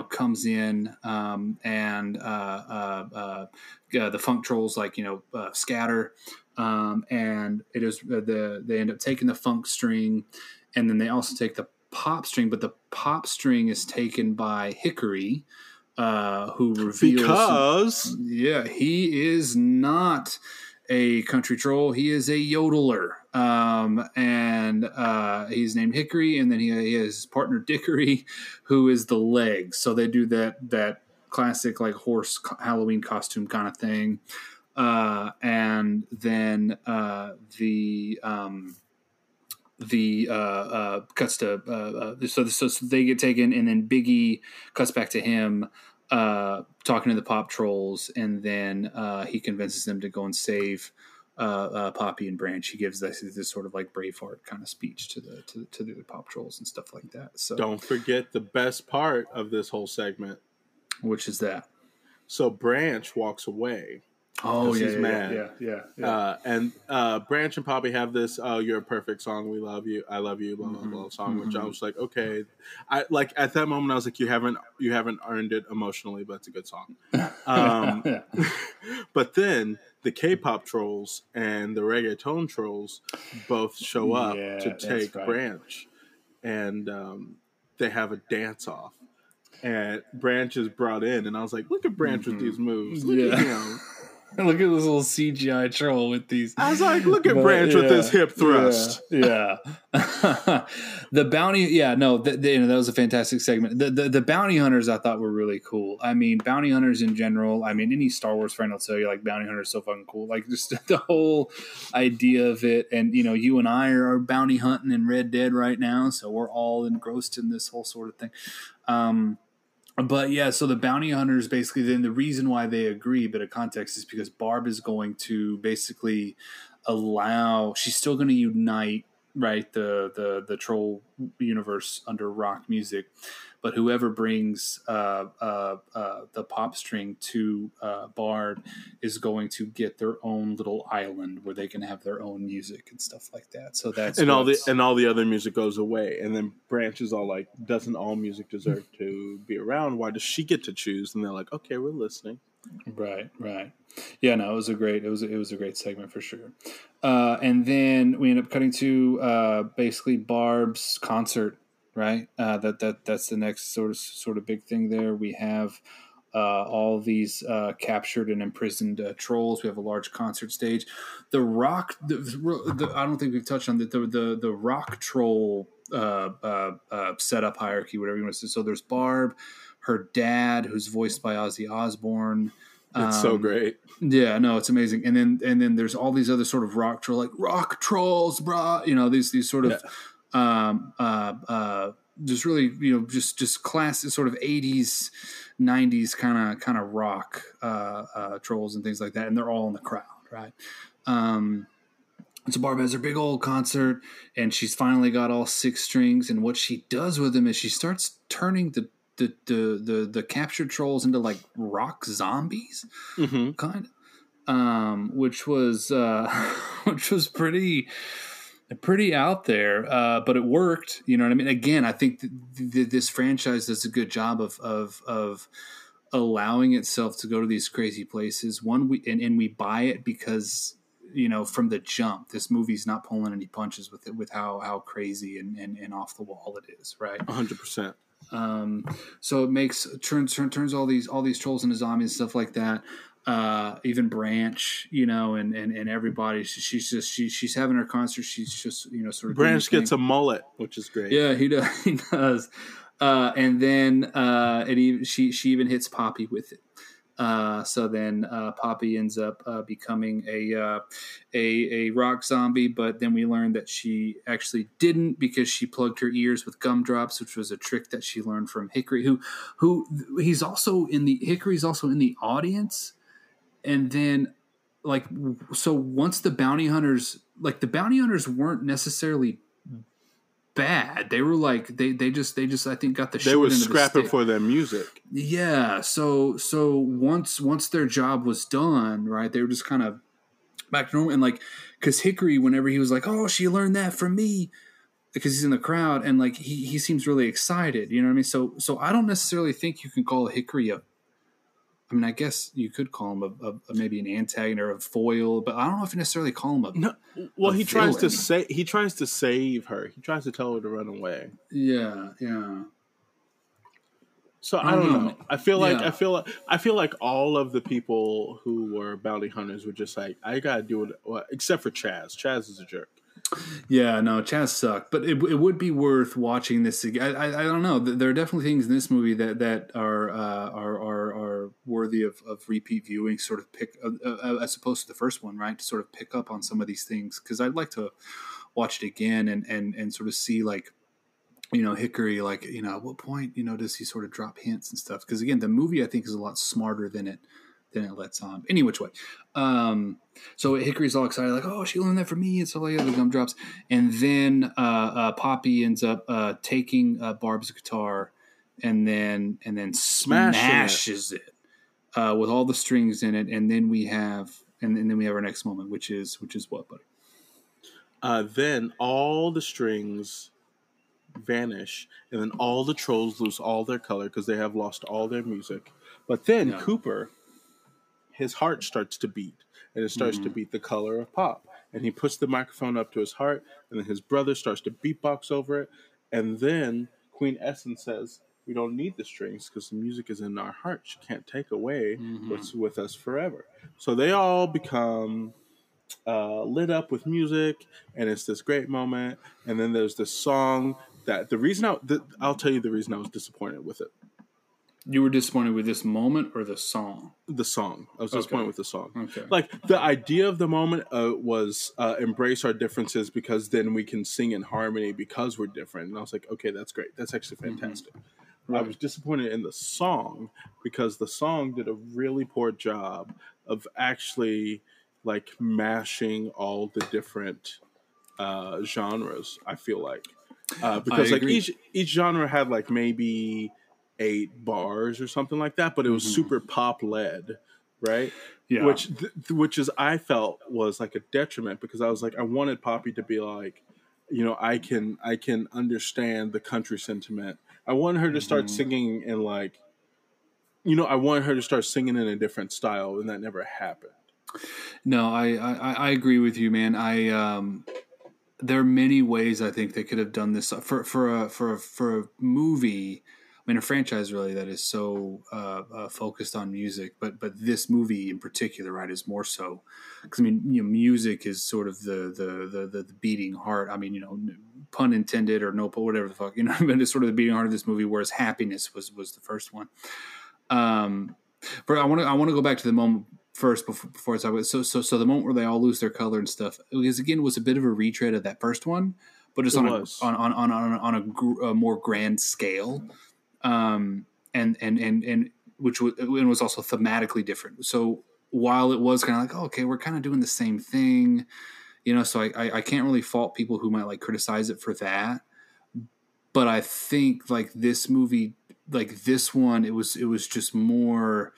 comes in and the Funk Trolls scatter, and it is they end up taking the funk string, and then they also take the pop string, but the pop string is taken by Hickory, who reveals he is not a country troll. He is a yodeler. He's named Hickory, and then he has his partner Dickory, who is the leg. So they do that classic horse Halloween costume kind of thing. And then cuts to, so they get taken, and then Biggie cuts back to him, talking to the Pop Trolls, and then he convinces them to go and save Poppy and Branch. He gives this sort of Braveheart kind of speech to the Pop Trolls and stuff like that. So don't forget the best part of this whole segment, which is that. So Branch walks away. Oh yeah, he's mad. And Branch and Poppy have this "You're a Perfect Song, We Love You, I Love You" blah blah blah song, which I was like, okay, at that moment I was like, you haven't earned it emotionally, but it's a good song. But then the K-pop trolls and the reggaeton trolls both show up to take Branch, and they have a dance off. And Branch is brought in, and I was like, look at Branch with these moves. Look at him. Look at this little CGI troll with these. I was like, look at Branch with this hip thrust. Yeah. The bounty. Yeah, no, that was a fantastic segment. The bounty hunters I thought were really cool. I mean, bounty hunters in general. I mean, any Star Wars friend will tell you bounty hunters are so fucking cool. Just the whole idea of it. And, you and I are bounty hunting in Red Dead right now. So we're all engrossed in this whole sort of thing. But yeah, so the bounty hunters basically, then the reason why they agree, a bit of context, is because Barb is going to basically allow, she's still going to unite, right, the troll universe under rock music, but whoever brings the pop string to Barb is going to get their own little island where they can have their own music and stuff like that. So that's all the other music goes away, and then Branch is all like, doesn't all music deserve to be around? Why does she get to choose? And they're like, okay, we're listening. Right. Yeah, no, it was a great segment for sure. And then we end up cutting to basically Barb's concert, right? That's the next sort of big thing there. We have all these captured and imprisoned trolls. We have a large concert stage. The rock, I don't think we've touched on that. The rock troll setup hierarchy, whatever you want to say. So there's Barb, her dad, who's voiced by Ozzy Osbourne. It's so great. Yeah, no, it's amazing. And then there's all these other sort of rock troll, rock trolls, brah. These sort of just really just classic sort of 80s, 90s kind of rock trolls and things like that. And they're all in the crowd, right? So Barb has her big old concert, and she's finally got all six strings. And what she does with them is she starts turning the captured trolls into rock zombies, kind of, which was pretty out there, but it worked. You know what I mean? Again, I think this franchise does a good job of allowing itself to go to these crazy places. We buy it because, from the jump, this movie's not pulling any punches with it, with how crazy and off the wall it is, right? 100%. So it turns all these trolls into zombies and stuff like that. Even Branch, and everybody, she's having her concert. She's just, sort of. Branch gets a mullet, which is great. Yeah, he does. And then she even hits Poppy with it. So then Poppy ends up becoming a rock zombie, but then we learned that she actually didn't, because she plugged her ears with gumdrops, which was a trick that she learned from Hickory, who Hickory's also in the audience. And then so once the bounty hunters, the bounty hunters weren't necessarily bad. They were they just I think got the shit. They were scrapping for their music. Yeah. So once their job was done, right, they were just kind of back to normal. And because Hickory, whenever he was like, "Oh, she learned that from me," because he's in the crowd and like he seems really excited. You know what I mean? So I don't necessarily think you can call Hickory a. I mean, I guess you could call him a maybe an antagonist or a foil, but I don't know if you necessarily call him a. No, well, he tries to save her. He tries to tell her to run away. Yeah. So I don't know. I feel like all of the people who were bounty hunters were just like, I gotta do it. Well, except for Chaz. Chaz is a jerk. Yeah, no, Chaz sucked, but it would be worth watching this again. I don't know. There are definitely things in this movie that are worthy of repeat viewing. Sort of pick as opposed to the first one, right? To sort of pick up on some of these things because I'd like to watch it again and sort of see like Hickory, like at what point does he sort of drop hints and stuff? Because again, the movie I think is a lot smarter than it lets on. Any which way. So Hickory's all excited, like, oh, she learned that from me, and so like the gumdrops. And then Poppy ends up taking Barb's guitar and then smashes it with all the strings in it. And then we have our next moment, which is what, buddy? Then all the strings vanish, and then all the trolls lose all their color because they have lost all their music. But then Cooper, his heart starts to beat, and it starts to beat the color of pop. And he puts the microphone up to his heart, and then his brother starts to beatbox over it. And then Queen Essence says, we don't need the strings because the music is in our hearts. You can't take away what's with us forever. So they all become lit up with music, and it's this great moment. And then there's this song that I'll tell you the reason I was disappointed with it. You were disappointed with this moment or the song? The song. I was disappointed with the song. Okay. Like, the idea of the moment was embrace our differences because then we can sing in harmony because we're different. And I was like, okay, that's great. That's actually fantastic. Mm-hmm. Right. I was disappointed in the song because the song did a really poor job of actually, like, mashing all the different genres, I feel like. Because, like, each genre had, like, maybe 8 bars or something like that, but it was super pop led, right? Yeah. Which I felt was like a detriment because I was like, I wanted Poppy to be like, I can understand the country sentiment. I wanted her to start singing in like, I wanted her to start singing in a different style, and that never happened. No, I agree with you, man. There are many ways I think they could have done this for a movie. I mean, a franchise really that is so focused on music, but this movie in particular, right, is more so because music is sort of the beating heart. I mean, pun intended or no, but whatever the fuck, but it's sort of the beating heart of this movie. Whereas happiness was the first one. But I want to go back to the moment first before I talk about it. So the moment where they all lose their color and stuff, because again, it was a bit of a retread of that first one, but just on a more grand scale. And which was also thematically different. So while it was kind of like, oh, okay, we're kind of doing the same thing, so I can't really fault people who might like criticize it for that. But I think like this movie, like this one, it was just more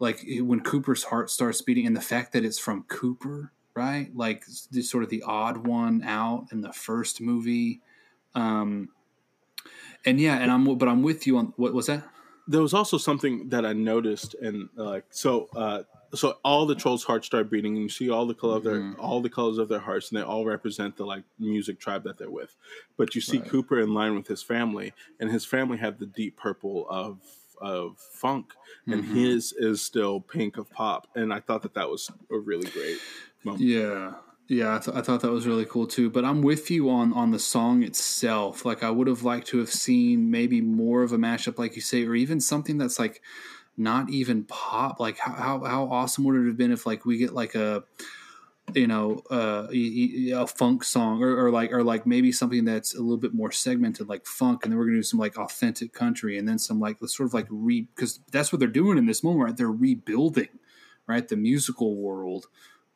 like when Cooper's heart starts beating and the fact that it's from Cooper, right? Like this sort of the odd one out in the first movie, I'm with you on what was that? There was also something that I noticed, and so all the trolls' hearts start beating, and you see all the color of their hearts, and they all represent the like music tribe that they're with. But you see Cooper in line with his family, and his family have the deep purple of funk, and his is still pink of pop. And I thought that was a really great moment. Yeah. Yeah, I thought that was really cool too. But I'm with you on the song itself. Like I would have liked to have seen maybe more of a mashup, like you say, or even something that's like not even pop. Like how awesome would it have been if like we get like a funk song or like maybe something that's a little bit more segmented, like funk, and then we're gonna do some like authentic country, and then some like the sort of like because that's what they're doing in this moment, right? They're rebuilding, right, the musical world.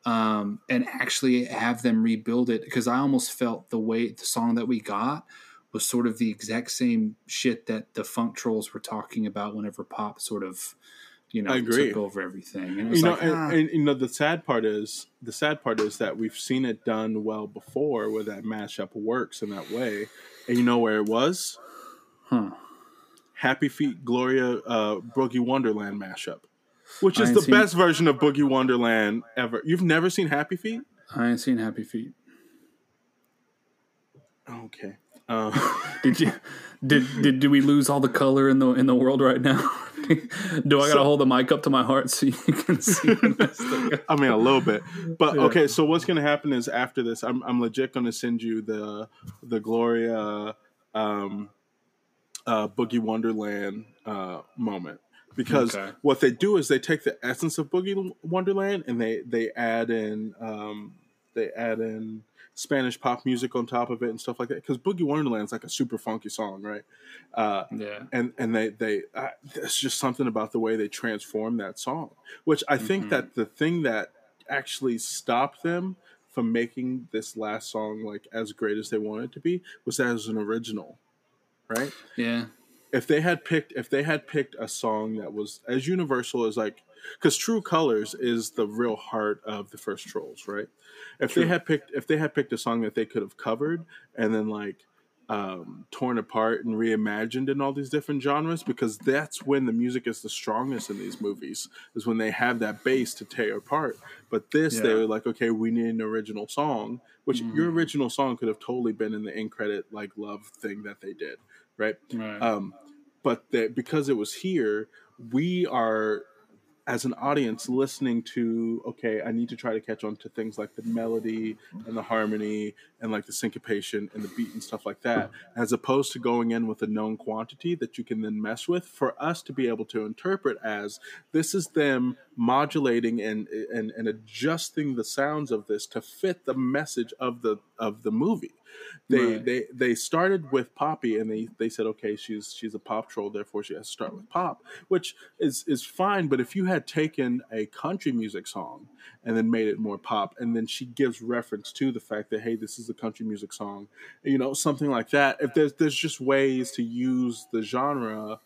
And actually have them rebuild it, because I almost felt the song that we got was sort of the exact same shit that the funk trolls were talking about whenever pop sort of you know, took over everything. And it was the sad part is that we've seen it done well before, where that mashup works in that way. And you know where it was? Happy Feet, Gloria, Boogie Wonderland mashup, which is the best version of Boogie Wonderland ever. You've never seen Happy Feet? I ain't seen Happy Feet. Okay. Did we lose all the color in the world right now? Do I gotta hold the mic up to my heart so you can see? I mean, a little bit, but yeah. Okay. So what's gonna happen is after this, I'm legit gonna send you the Gloria Boogie Wonderland moment, because what they do is they take the essence of Boogie Wonderland and they add in Spanish pop music on top of it and stuff like that, because Boogie Wonderland's like a super funky song, right? And they there's just something about the way they transform that song, which I think that the thing that actually stopped them from making this last song like as great as they wanted it to be was that it was an original, right? Yeah. If they had picked a song that was as universal as like, because True Colors is the real heart of the first Trolls, right? If they had picked a song that they could have covered and then like torn apart and reimagined in all these different genres, because that's when the music is the strongest in these movies, is when they have that bass to tear apart. But this, they were like, okay, we need an original song, which your original song could have totally been in the end credit like love thing that they did, right? Because it was here, we are as an audience listening to, okay, I need to try to catch on to things like the melody and the harmony and like the syncopation and the beat and stuff like that, as opposed to going in with a known quantity that you can then mess with, for us to be able to interpret as this is them modulating and adjusting the sounds of this to fit the message of the movie. They started with poppy, and they said, okay, she's a pop troll, therefore she has to start with pop, which is fine. But if you had taken a country music song and then made it more pop, and then she gives reference to the fact that, hey, this is a country music song, you know, something like that. If there's just ways to use the genre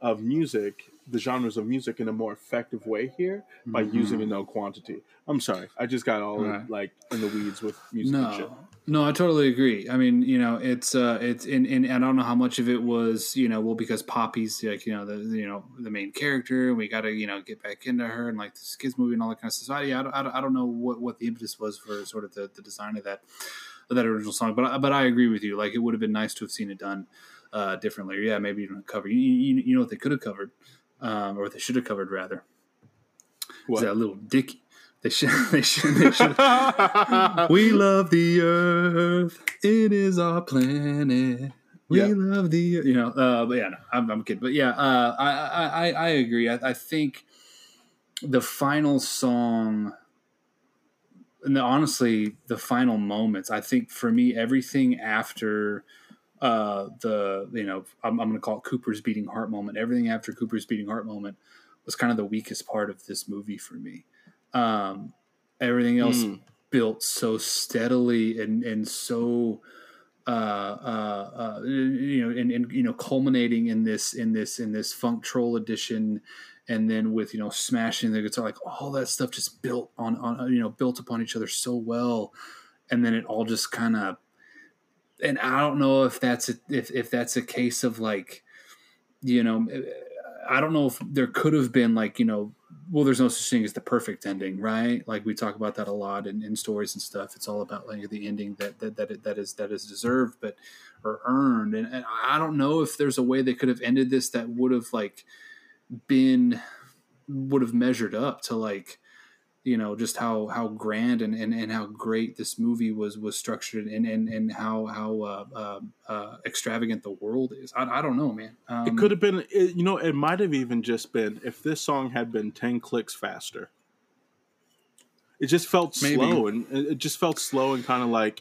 of music, the genres of music, in a more effective way here by using a no quantity. I'm sorry, I just got all in the weeds with music and shit. No, I totally agree. I mean, you know, it's in I don't know how much of it was, you know, well, because Poppy's like, you know, the main character, and we got to, you know, get back into her, and like this kids movie and all that kind of stuff. I don't know what the impetus was for sort of the design of that original song, but I agree with you. Like, it would have been nice to have seen it done differently. Yeah, maybe even cover. You know what they could have covered. Or what they should have covered, rather. What? Is that Lil Dicky? They should. We love the earth. It is our planet. We love the earth. You know, but yeah, no, I'm kidding. But yeah, I agree. I think the final song, and honestly, the final moments, I think for me, everything after... I'm going to call it Cooper's beating heart moment. Everything after Cooper's beating heart moment was kind of the weakest part of this movie for me. Everything else built so steadily and so, you know, and, you know, culminating in this Funk Troll edition. And then with, you know, smashing the guitar, like all that stuff just built on, you know, built upon each other so well. And then it all just kind of, and I don't know if that's if that's a case of like, you know, I don't know if there could have been like, you know, well, there's no such thing as the perfect ending, right? Like we talk about that a lot in stories and stuff. It's all about like the ending that is deserved or earned. And I don't know if there's a way they could have ended this that would have like would have measured up to like, you know, just how grand and how great this movie was structured and how extravagant the world is. I don't know, man. It could have been, you know, it might have even just been if this song had been 10 clicks faster. It just felt slow, and kind of like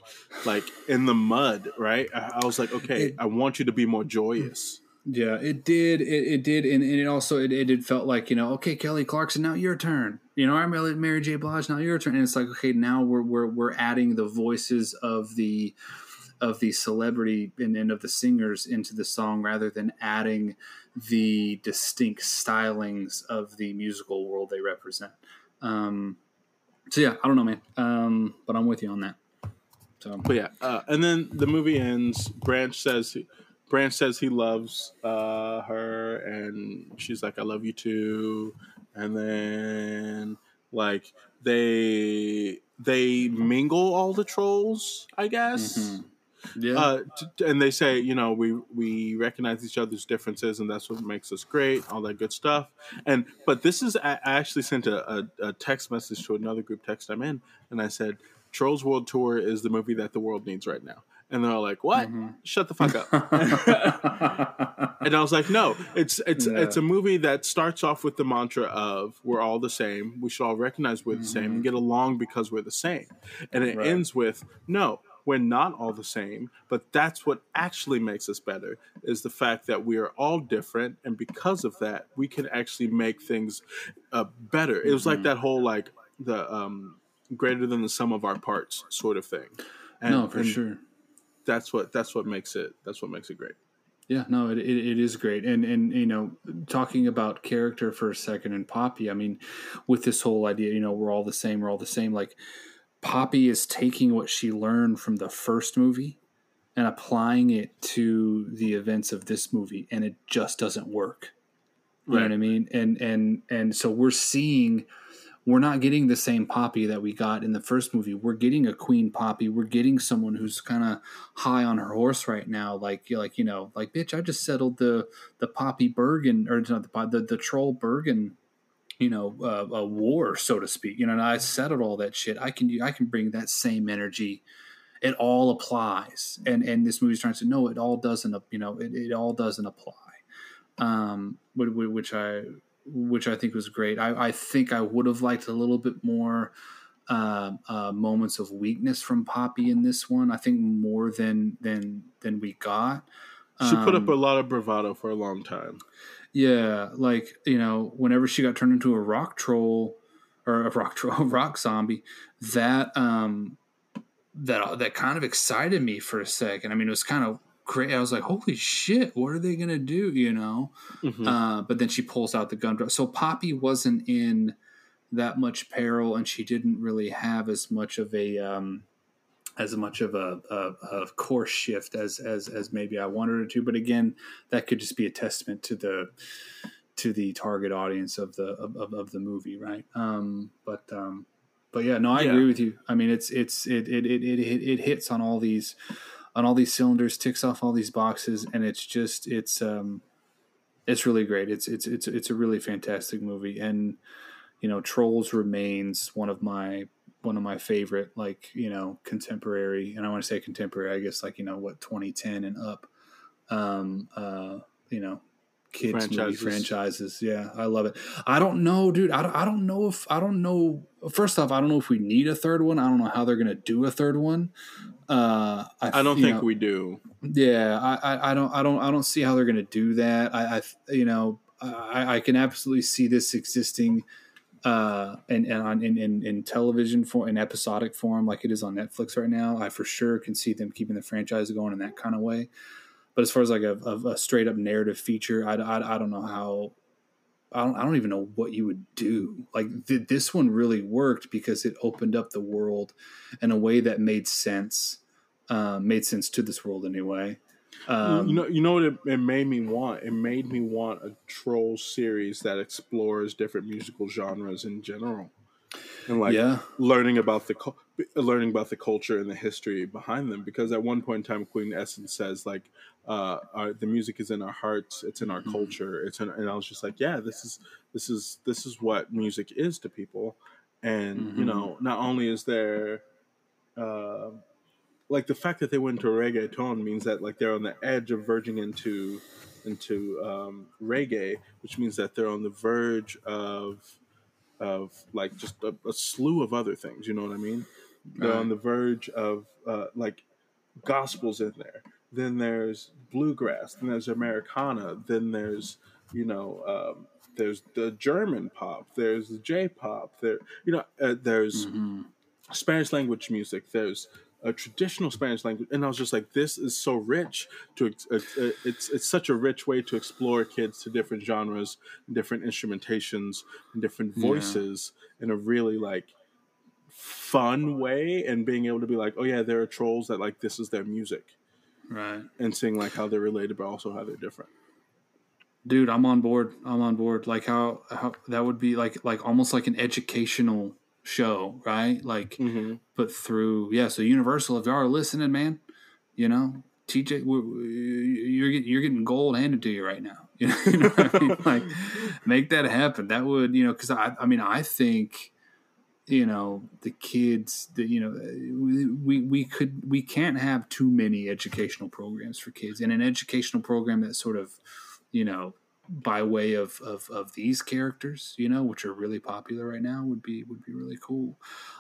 in the mud, right? I was like, okay, I want you to be more joyous. Yeah, it did. It did. And it also, it felt like, you know, okay, Kelly Clarkson, now your turn. You know, I'm Mary J. Blige, now your turn. And it's like, okay, now we're adding the voices of the celebrity and of the singers into the song, rather than adding the distinct stylings of the musical world they represent. So yeah, I don't know, man. But I'm with you on that. So but yeah, and then the movie ends. Branch says he loves her, and she's like, "I love you too." And then like they mingle all the trolls, I guess. Mm-hmm. Yeah, and they say, you know, we recognize each other's differences, and that's what makes us great, all that good stuff. And but this is, I actually sent a text message to another group text I'm in, and I said, "Trolls World Tour is the movie that the world needs right now." And they're all like, "What? Mm-hmm. Shut the fuck up." And I was like, "No, it's a movie that starts off with the mantra of we're all the same, we should all recognize we're the same, and get along because we're the same." And it ends with no. We're not all the same, but that's what actually makes us better, is the fact that we are all different, and because of that, we can actually make things better. It was like that whole like the greater than the sum of our parts sort of thing. And, sure, that's what makes it great. Yeah, no, it is great. And you know, talking about character for a second, and Poppy, I mean, with this whole idea, you know, we're all the same, like. Poppy is taking what she learned from the first movie and applying it to the events of this movie, and it just doesn't work. You know what I mean? And so we're not getting the same Poppy that we got in the first movie. We're getting a Queen Poppy. We're getting someone who's kind of high on her horse right now. Like, you know, like, bitch, I just settled the Poppy Bergen, or not the troll Bergen, you know, a war, so to speak. You know, and I settled all that shit. I can bring that same energy. It all applies. And this movie's trying to say, no, it all doesn't, you know, it all doesn't apply. Which I think was great. I think I would have liked a little bit more moments of weakness from Poppy in this one. I think more than we got. She put up a lot of bravado for a long time. Yeah, like, you know, whenever she got turned into a rock troll, or a rock zombie, that kind of excited me for a second. I mean, it was kind of crazy. I was like, holy shit, what are they going to do, you know? Mm-hmm. But then she pulls out the gun. So Poppy wasn't in that much peril, and she didn't really have as much of a course shift as maybe I wanted her to. But again, that could just be a testament to the target audience of the movie. Right. But yeah, no, I agree with you. I mean, it hits on all these cylinders, ticks off all these boxes. And it's really great. It's a really fantastic movie. And, you know, Trolls remains one of my favorite, like, you know, contemporary, and I want to say contemporary, I guess, like, you know, what, 2010 and up, you know, kids franchises. Movie franchises. Yeah, I love it. I don't know, dude. I don't know. First off, I don't know if we need a third one. I don't know how they're going to do a third one. I don't think we do. Yeah. I don't see how they're going to do that. I can absolutely see this existing in television form, in episodic form, like it is on Netflix right now. I for sure can see them keeping the franchise going in that kind of way. But as far as like a straight up narrative feature, I don't know how. I don't even know what you would do. Like this one really worked because it opened up the world in a way that made sense to this world anyway. You know what it made me want? It made me want a troll series that explores different musical genres in general, and like learning about the culture and the history behind them. Because at one point in time, Queen Essence says like, "The music is in our hearts. It's in our culture. It's in." And I was just like, "Yeah, this is what music is to people." And you know, not only is there. Like the fact that they went into reggaeton means that like they're on the edge of verging into reggae, which means that they're on the verge of like just a slew of other things. You know what I mean? They're on the verge of like gospels in there. Then there's bluegrass. Then there's Americana. Then there's, you know, there's the German pop. There's the J-pop. There, you know, there's Spanish language music. There's a traditional Spanish language, and I was just like, this is so rich. It's such a rich way to explore kids to different genres, and different instrumentations, and different voices in a really like fun way, and being able to be like, oh yeah, there are trolls that like this is their music, right? And seeing like how they're related, but also how they're different. Dude, I'm on board. I'm on board. Like how that would be like almost like an educational show, right? Like but through so Universal, if y'all are listening, man, you know, TJ, you're getting gold handed to you right now, you know what I mean? Like, make that happen. That would, you know, because I mean I think, you know, the kids, that, you know, we can't have too many educational programs for kids, and an educational program that sort of, you know, by way of these characters, you know, which are really popular right now, would be really cool.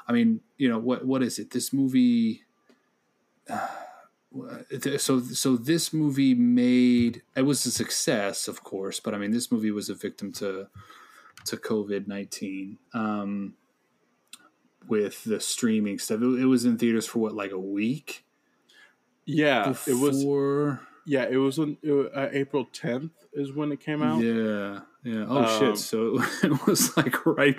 I mean, you know, what is it? This movie, so this movie made, it was a success, of course, but I mean, this movie was a victim to COVID-19, with the streaming stuff. It was in theaters for what, like a week? Yeah, it was April 10th is when it came out. Yeah. Oh, shit. So it was like right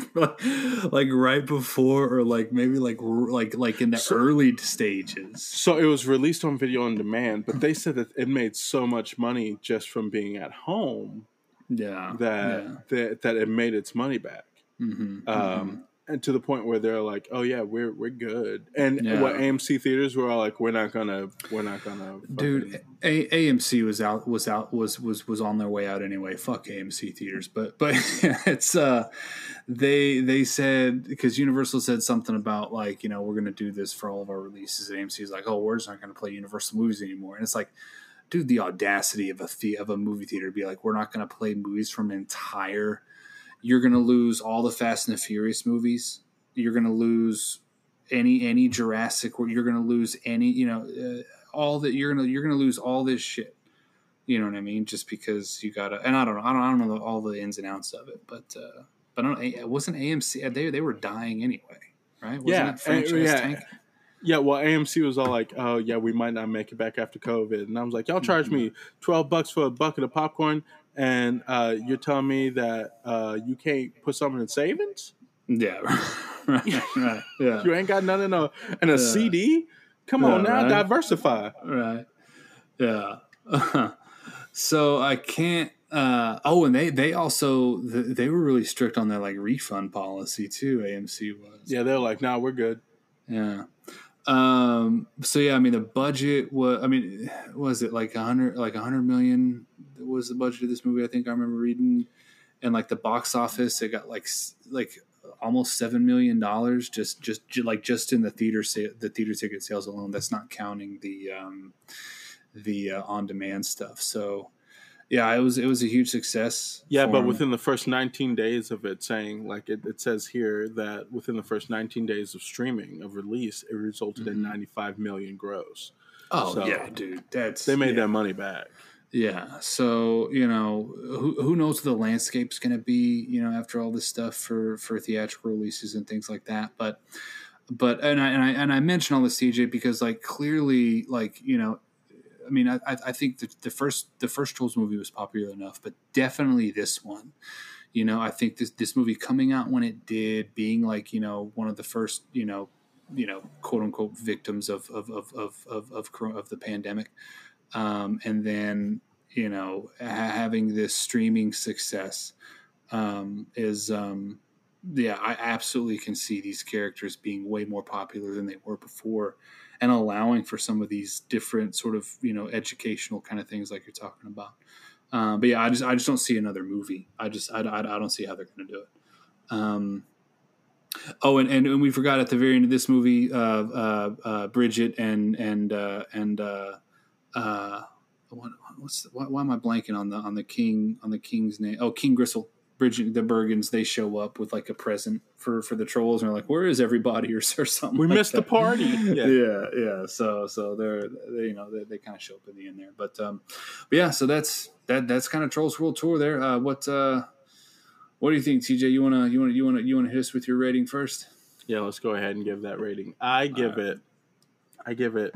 before, or like maybe like in the early stages. So it was released on video on demand, but they said that it made so much money just from being at home. Yeah, that it made its money back. And to the point where they're like, "Oh yeah, we're good," and what AMC theaters were all like, "We're not gonna." Dude, AMC was on their way out anyway. Fuck AMC theaters, but it's they said, because Universal said something about like, you know, we're gonna do this for all of our releases, and AMC's like, oh, we're just not gonna play Universal movies anymore, and it's like, dude, the audacity of a movie theater to be like, we're not gonna play movies from an entire. You're going to lose all the Fast and the Furious movies. You're going to lose any Jurassic. You're going to lose any, you know, all that. You're going to lose all this shit. You know what I mean? Just because you got to. And I don't know all the ins and outs of it. But it wasn't AMC. They were dying anyway, right? Wasn't that franchise Tank? Yeah, well, AMC was all like, oh, yeah, we might not make it back after COVID. And I was like, y'all charge me $12 for a bucket of popcorn, and you're telling me that you can't put something in savings? Yeah, right. Yeah. You ain't got none in a CD? Come on now, right? Diversify. Right. Yeah. So I can't. And they also they were really strict on their like refund policy too. AMC was. Yeah, they're like, nah, we're good. Yeah. So yeah, I mean, the budget was it like $100 million was the budget of this movie? I think I remember reading, and like the box office, it got like almost $7 million just in the theater ticket sales alone. That's not counting the on demand stuff. So yeah, it was a huge success. Yeah, but within the first 19 days of it saying, like it says here that within the first 19 days of streaming, of release, it resulted in 95 million gross. Oh, so yeah, dude. They made that money back. Yeah. So, you know, who knows what the landscape's going to be, you know, after all this stuff for theatrical releases and things like that. But and I mention all this, TJ, because like clearly, like, you know, I mean, I think the first Trolls movie was popular enough, but definitely this one, you know, I think this movie coming out when it did, being like, you know, one of the first, you know, quote unquote victims of the pandemic, and then, you know, having this streaming success, I absolutely can see these characters being way more popular than they were before, and allowing for some of these different sort of, you know, educational kind of things like you're talking about. But yeah, I just don't see another movie. I don't see how they're going to do it. And we forgot at the very end of this movie, Bridget and why am I blanking on the king's name? Oh, King Gristle. Bridget the Bergens, they show up with like a present for the trolls, and are like, "Where is everybody?" or something. We like missed that. The party. Yeah. So they kind of show up in the end there. But yeah. So that's kind of Trolls World Tour there. What do you think, TJ? You wanna hit us with your rating first? Yeah, let's go ahead and give that rating. I give it I give it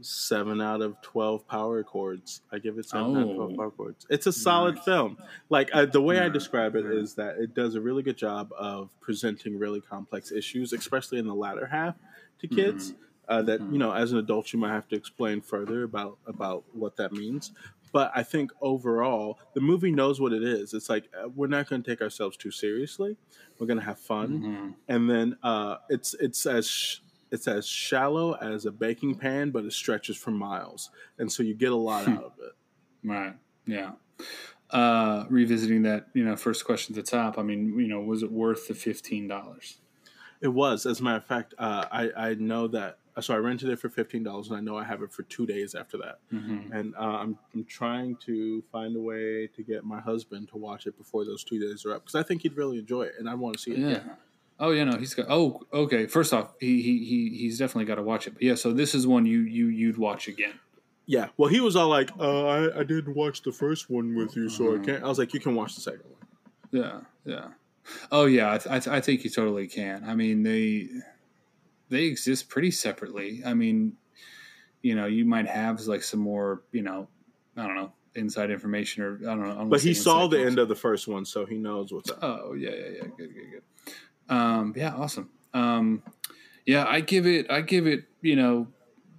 7 out of 12 power chords. I give it 7 out of 12 power chords. It's a solid film. Like, the way I describe it is that it does a really good job of presenting really complex issues, especially in the latter half, to kids. That, you know, as an adult, you might have to explain further about what that means. But I think overall, the movie knows what it is. It's like, we're not going to take ourselves too seriously. We're going to have fun. And then it's as shallow as a baking pan, but it stretches for miles. And so you get a lot out of it. Right. Yeah. Revisiting that, you know, first question at the top. I mean, you know, was it worth the $15? It was. As a matter of fact, I know that. So I rented it for $15, and I know I have it for 2 days after that. And I'm trying to find a way to get my husband to watch it before those 2 days are up, because I think he'd really enjoy it, and I want to see it again. Oh, yeah, no, he's got. Oh, okay. First off, he's definitely got to watch it. But yeah, so this is one you'd watch again. Yeah. Well, he was all like, "I didn't watch the first one with you, so I can't." I was like, "You can watch the second one." Yeah. Yeah. Oh, yeah. I think you totally can. I mean, they exist pretty separately. I mean, you know, you might have like some more, you know, I don't know, inside information or I don't know. But he saw the end of the first one, so he knows what's up. Oh yeah, yeah, yeah. Good. Yeah, awesome. Yeah, I give it, you know,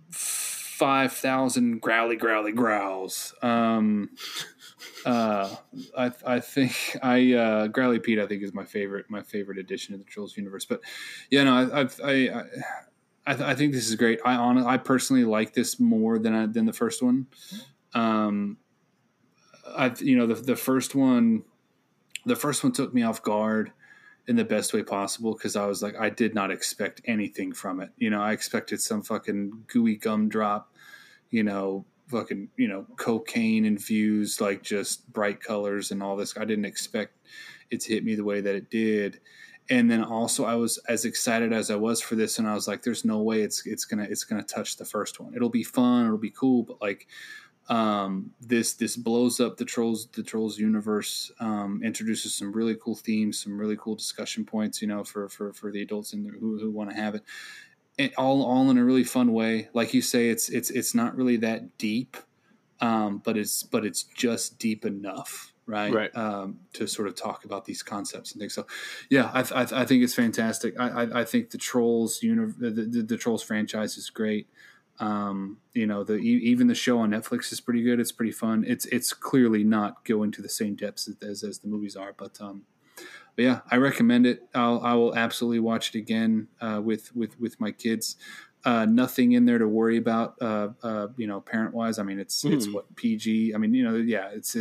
5,000 growly growls. I think Growly Pete, I think, is my favorite addition to the Trolls universe. But yeah, no, I think this is great. I personally like this more than the first one. The first one took me off guard in the best way possible, because I was like, I did not expect anything from it. You know, I expected some fucking gooey gumdrop, you know, fucking, you know, cocaine infused, like, just bright colors and all this. I didn't expect it to hit me the way that it did. And then also, I was as excited as I was for this, and I was like, there's no way it's gonna touch the first one. It'll be fun, it'll be cool, but like, this blows up the Trolls universe, introduces some really cool themes, some really cool discussion points, you know, for the adults in there who want to have it. It all in a really fun way. Like you say, it's not really that deep, but it's just deep enough, right? To sort of talk about these concepts and things. So, yeah, I think it's fantastic. I think the Trolls the Trolls franchise is great. You know, even the show on Netflix is pretty good. It's pretty fun. It's clearly not going to the same depths as the movies are, but yeah, I recommend it. I will absolutely watch it again with my kids. Nothing in there to worry about, you know, parent wise. I mean, it's what, PG. I mean, you know, yeah, it's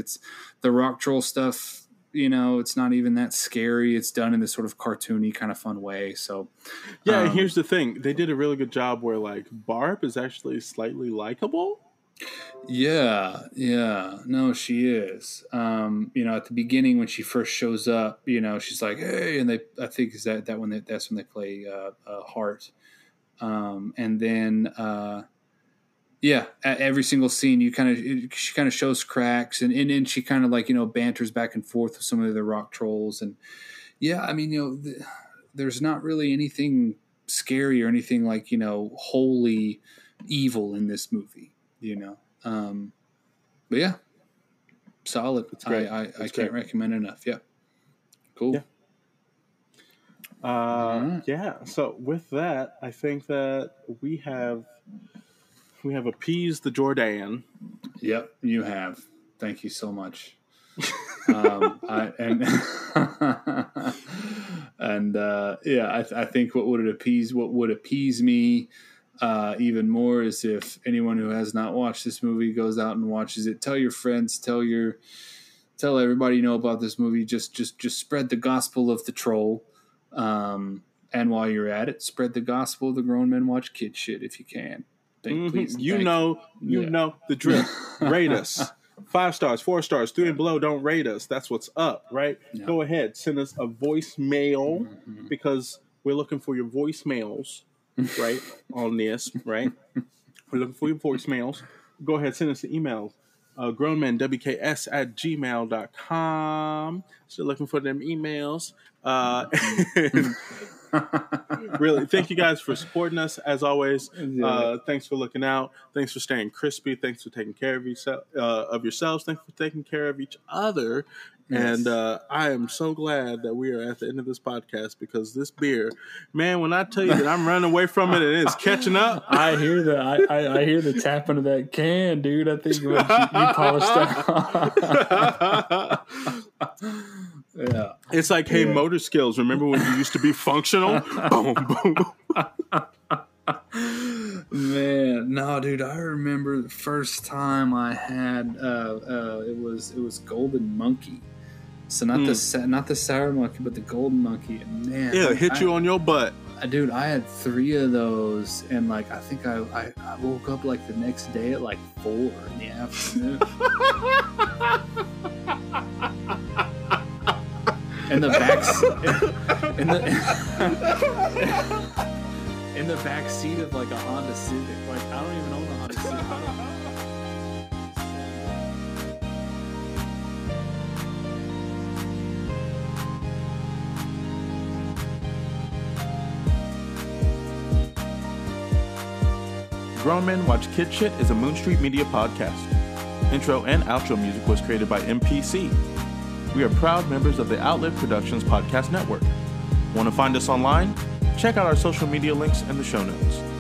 the rock troll stuff. You know, it's not even that scary. It's done in this sort of cartoony kind of fun way. So, yeah. Here's the thing: they did a really good job where, like, Barb is actually slightly likable. Yeah. No, she is. You know, at the beginning when she first shows up, you know, she's like, "Hey," and that's when they play Heart. And then yeah, at every single scene she kind of shows cracks, and she kind of, like, you know, banters back and forth with some of the rock trolls. And yeah, I mean, you know, there's not really anything scary or anything, like, you know, wholly evil in this movie. You know, but yeah, solid. It's great. I can't recommend enough. Yeah, cool. Yeah. Yeah. So with that, I think that we have appeased the Jordan. Yep, you have. Thank you so much. Yeah, I think what would appease me even more is if anyone who has not watched this movie goes out and watches it. Tell your friends, tell everybody you know about this movie. Just spread the gospel of the troll. And while you're at it, spread the gospel of the grown men watch kid shit if you can. Please, you know the drill. Rate us. 5 stars, 4 stars, 3 and below. Don't rate us. That's what's up, right? Yeah. Go ahead, send us a voicemail because we're looking for your voicemails. Right on this, right? We're looking for your voicemails. Go ahead, send us an email grownmenwks@gmail.com. Still looking for them emails. Really, thank you guys for supporting us as always. Thanks for looking out. Thanks for staying crispy. Thanks for taking care of yourself, of yourselves. Thanks for taking care of each other. Yes. And I am so glad that we are at the end of this podcast, because this beer, man, when I tell you that I'm running away from it and it's catching up. I hear the I hear the tapping of that can, dude. I think you polished out. Yeah. It's like, hey, motor skills. Remember when you used to be functional? Boom, boom. Man, no, dude. I remember the first time I had it was Golden Monkey. So not the Sour Monkey, but the Golden Monkey. And man, yeah, hit you on your butt. Dude, I had 3 of those, and like I think I woke up like the next day at like 4 p.m. In the back seat of like a Honda Civic. Like I don't even own a Honda Civic. Grown Men Watch Kid Shit is a Moon Street Media podcast. Intro and outro music was created by MPC. We are proud members of the Outlet Productions Podcast Network. Want to find us online? Check out our social media links in the show notes.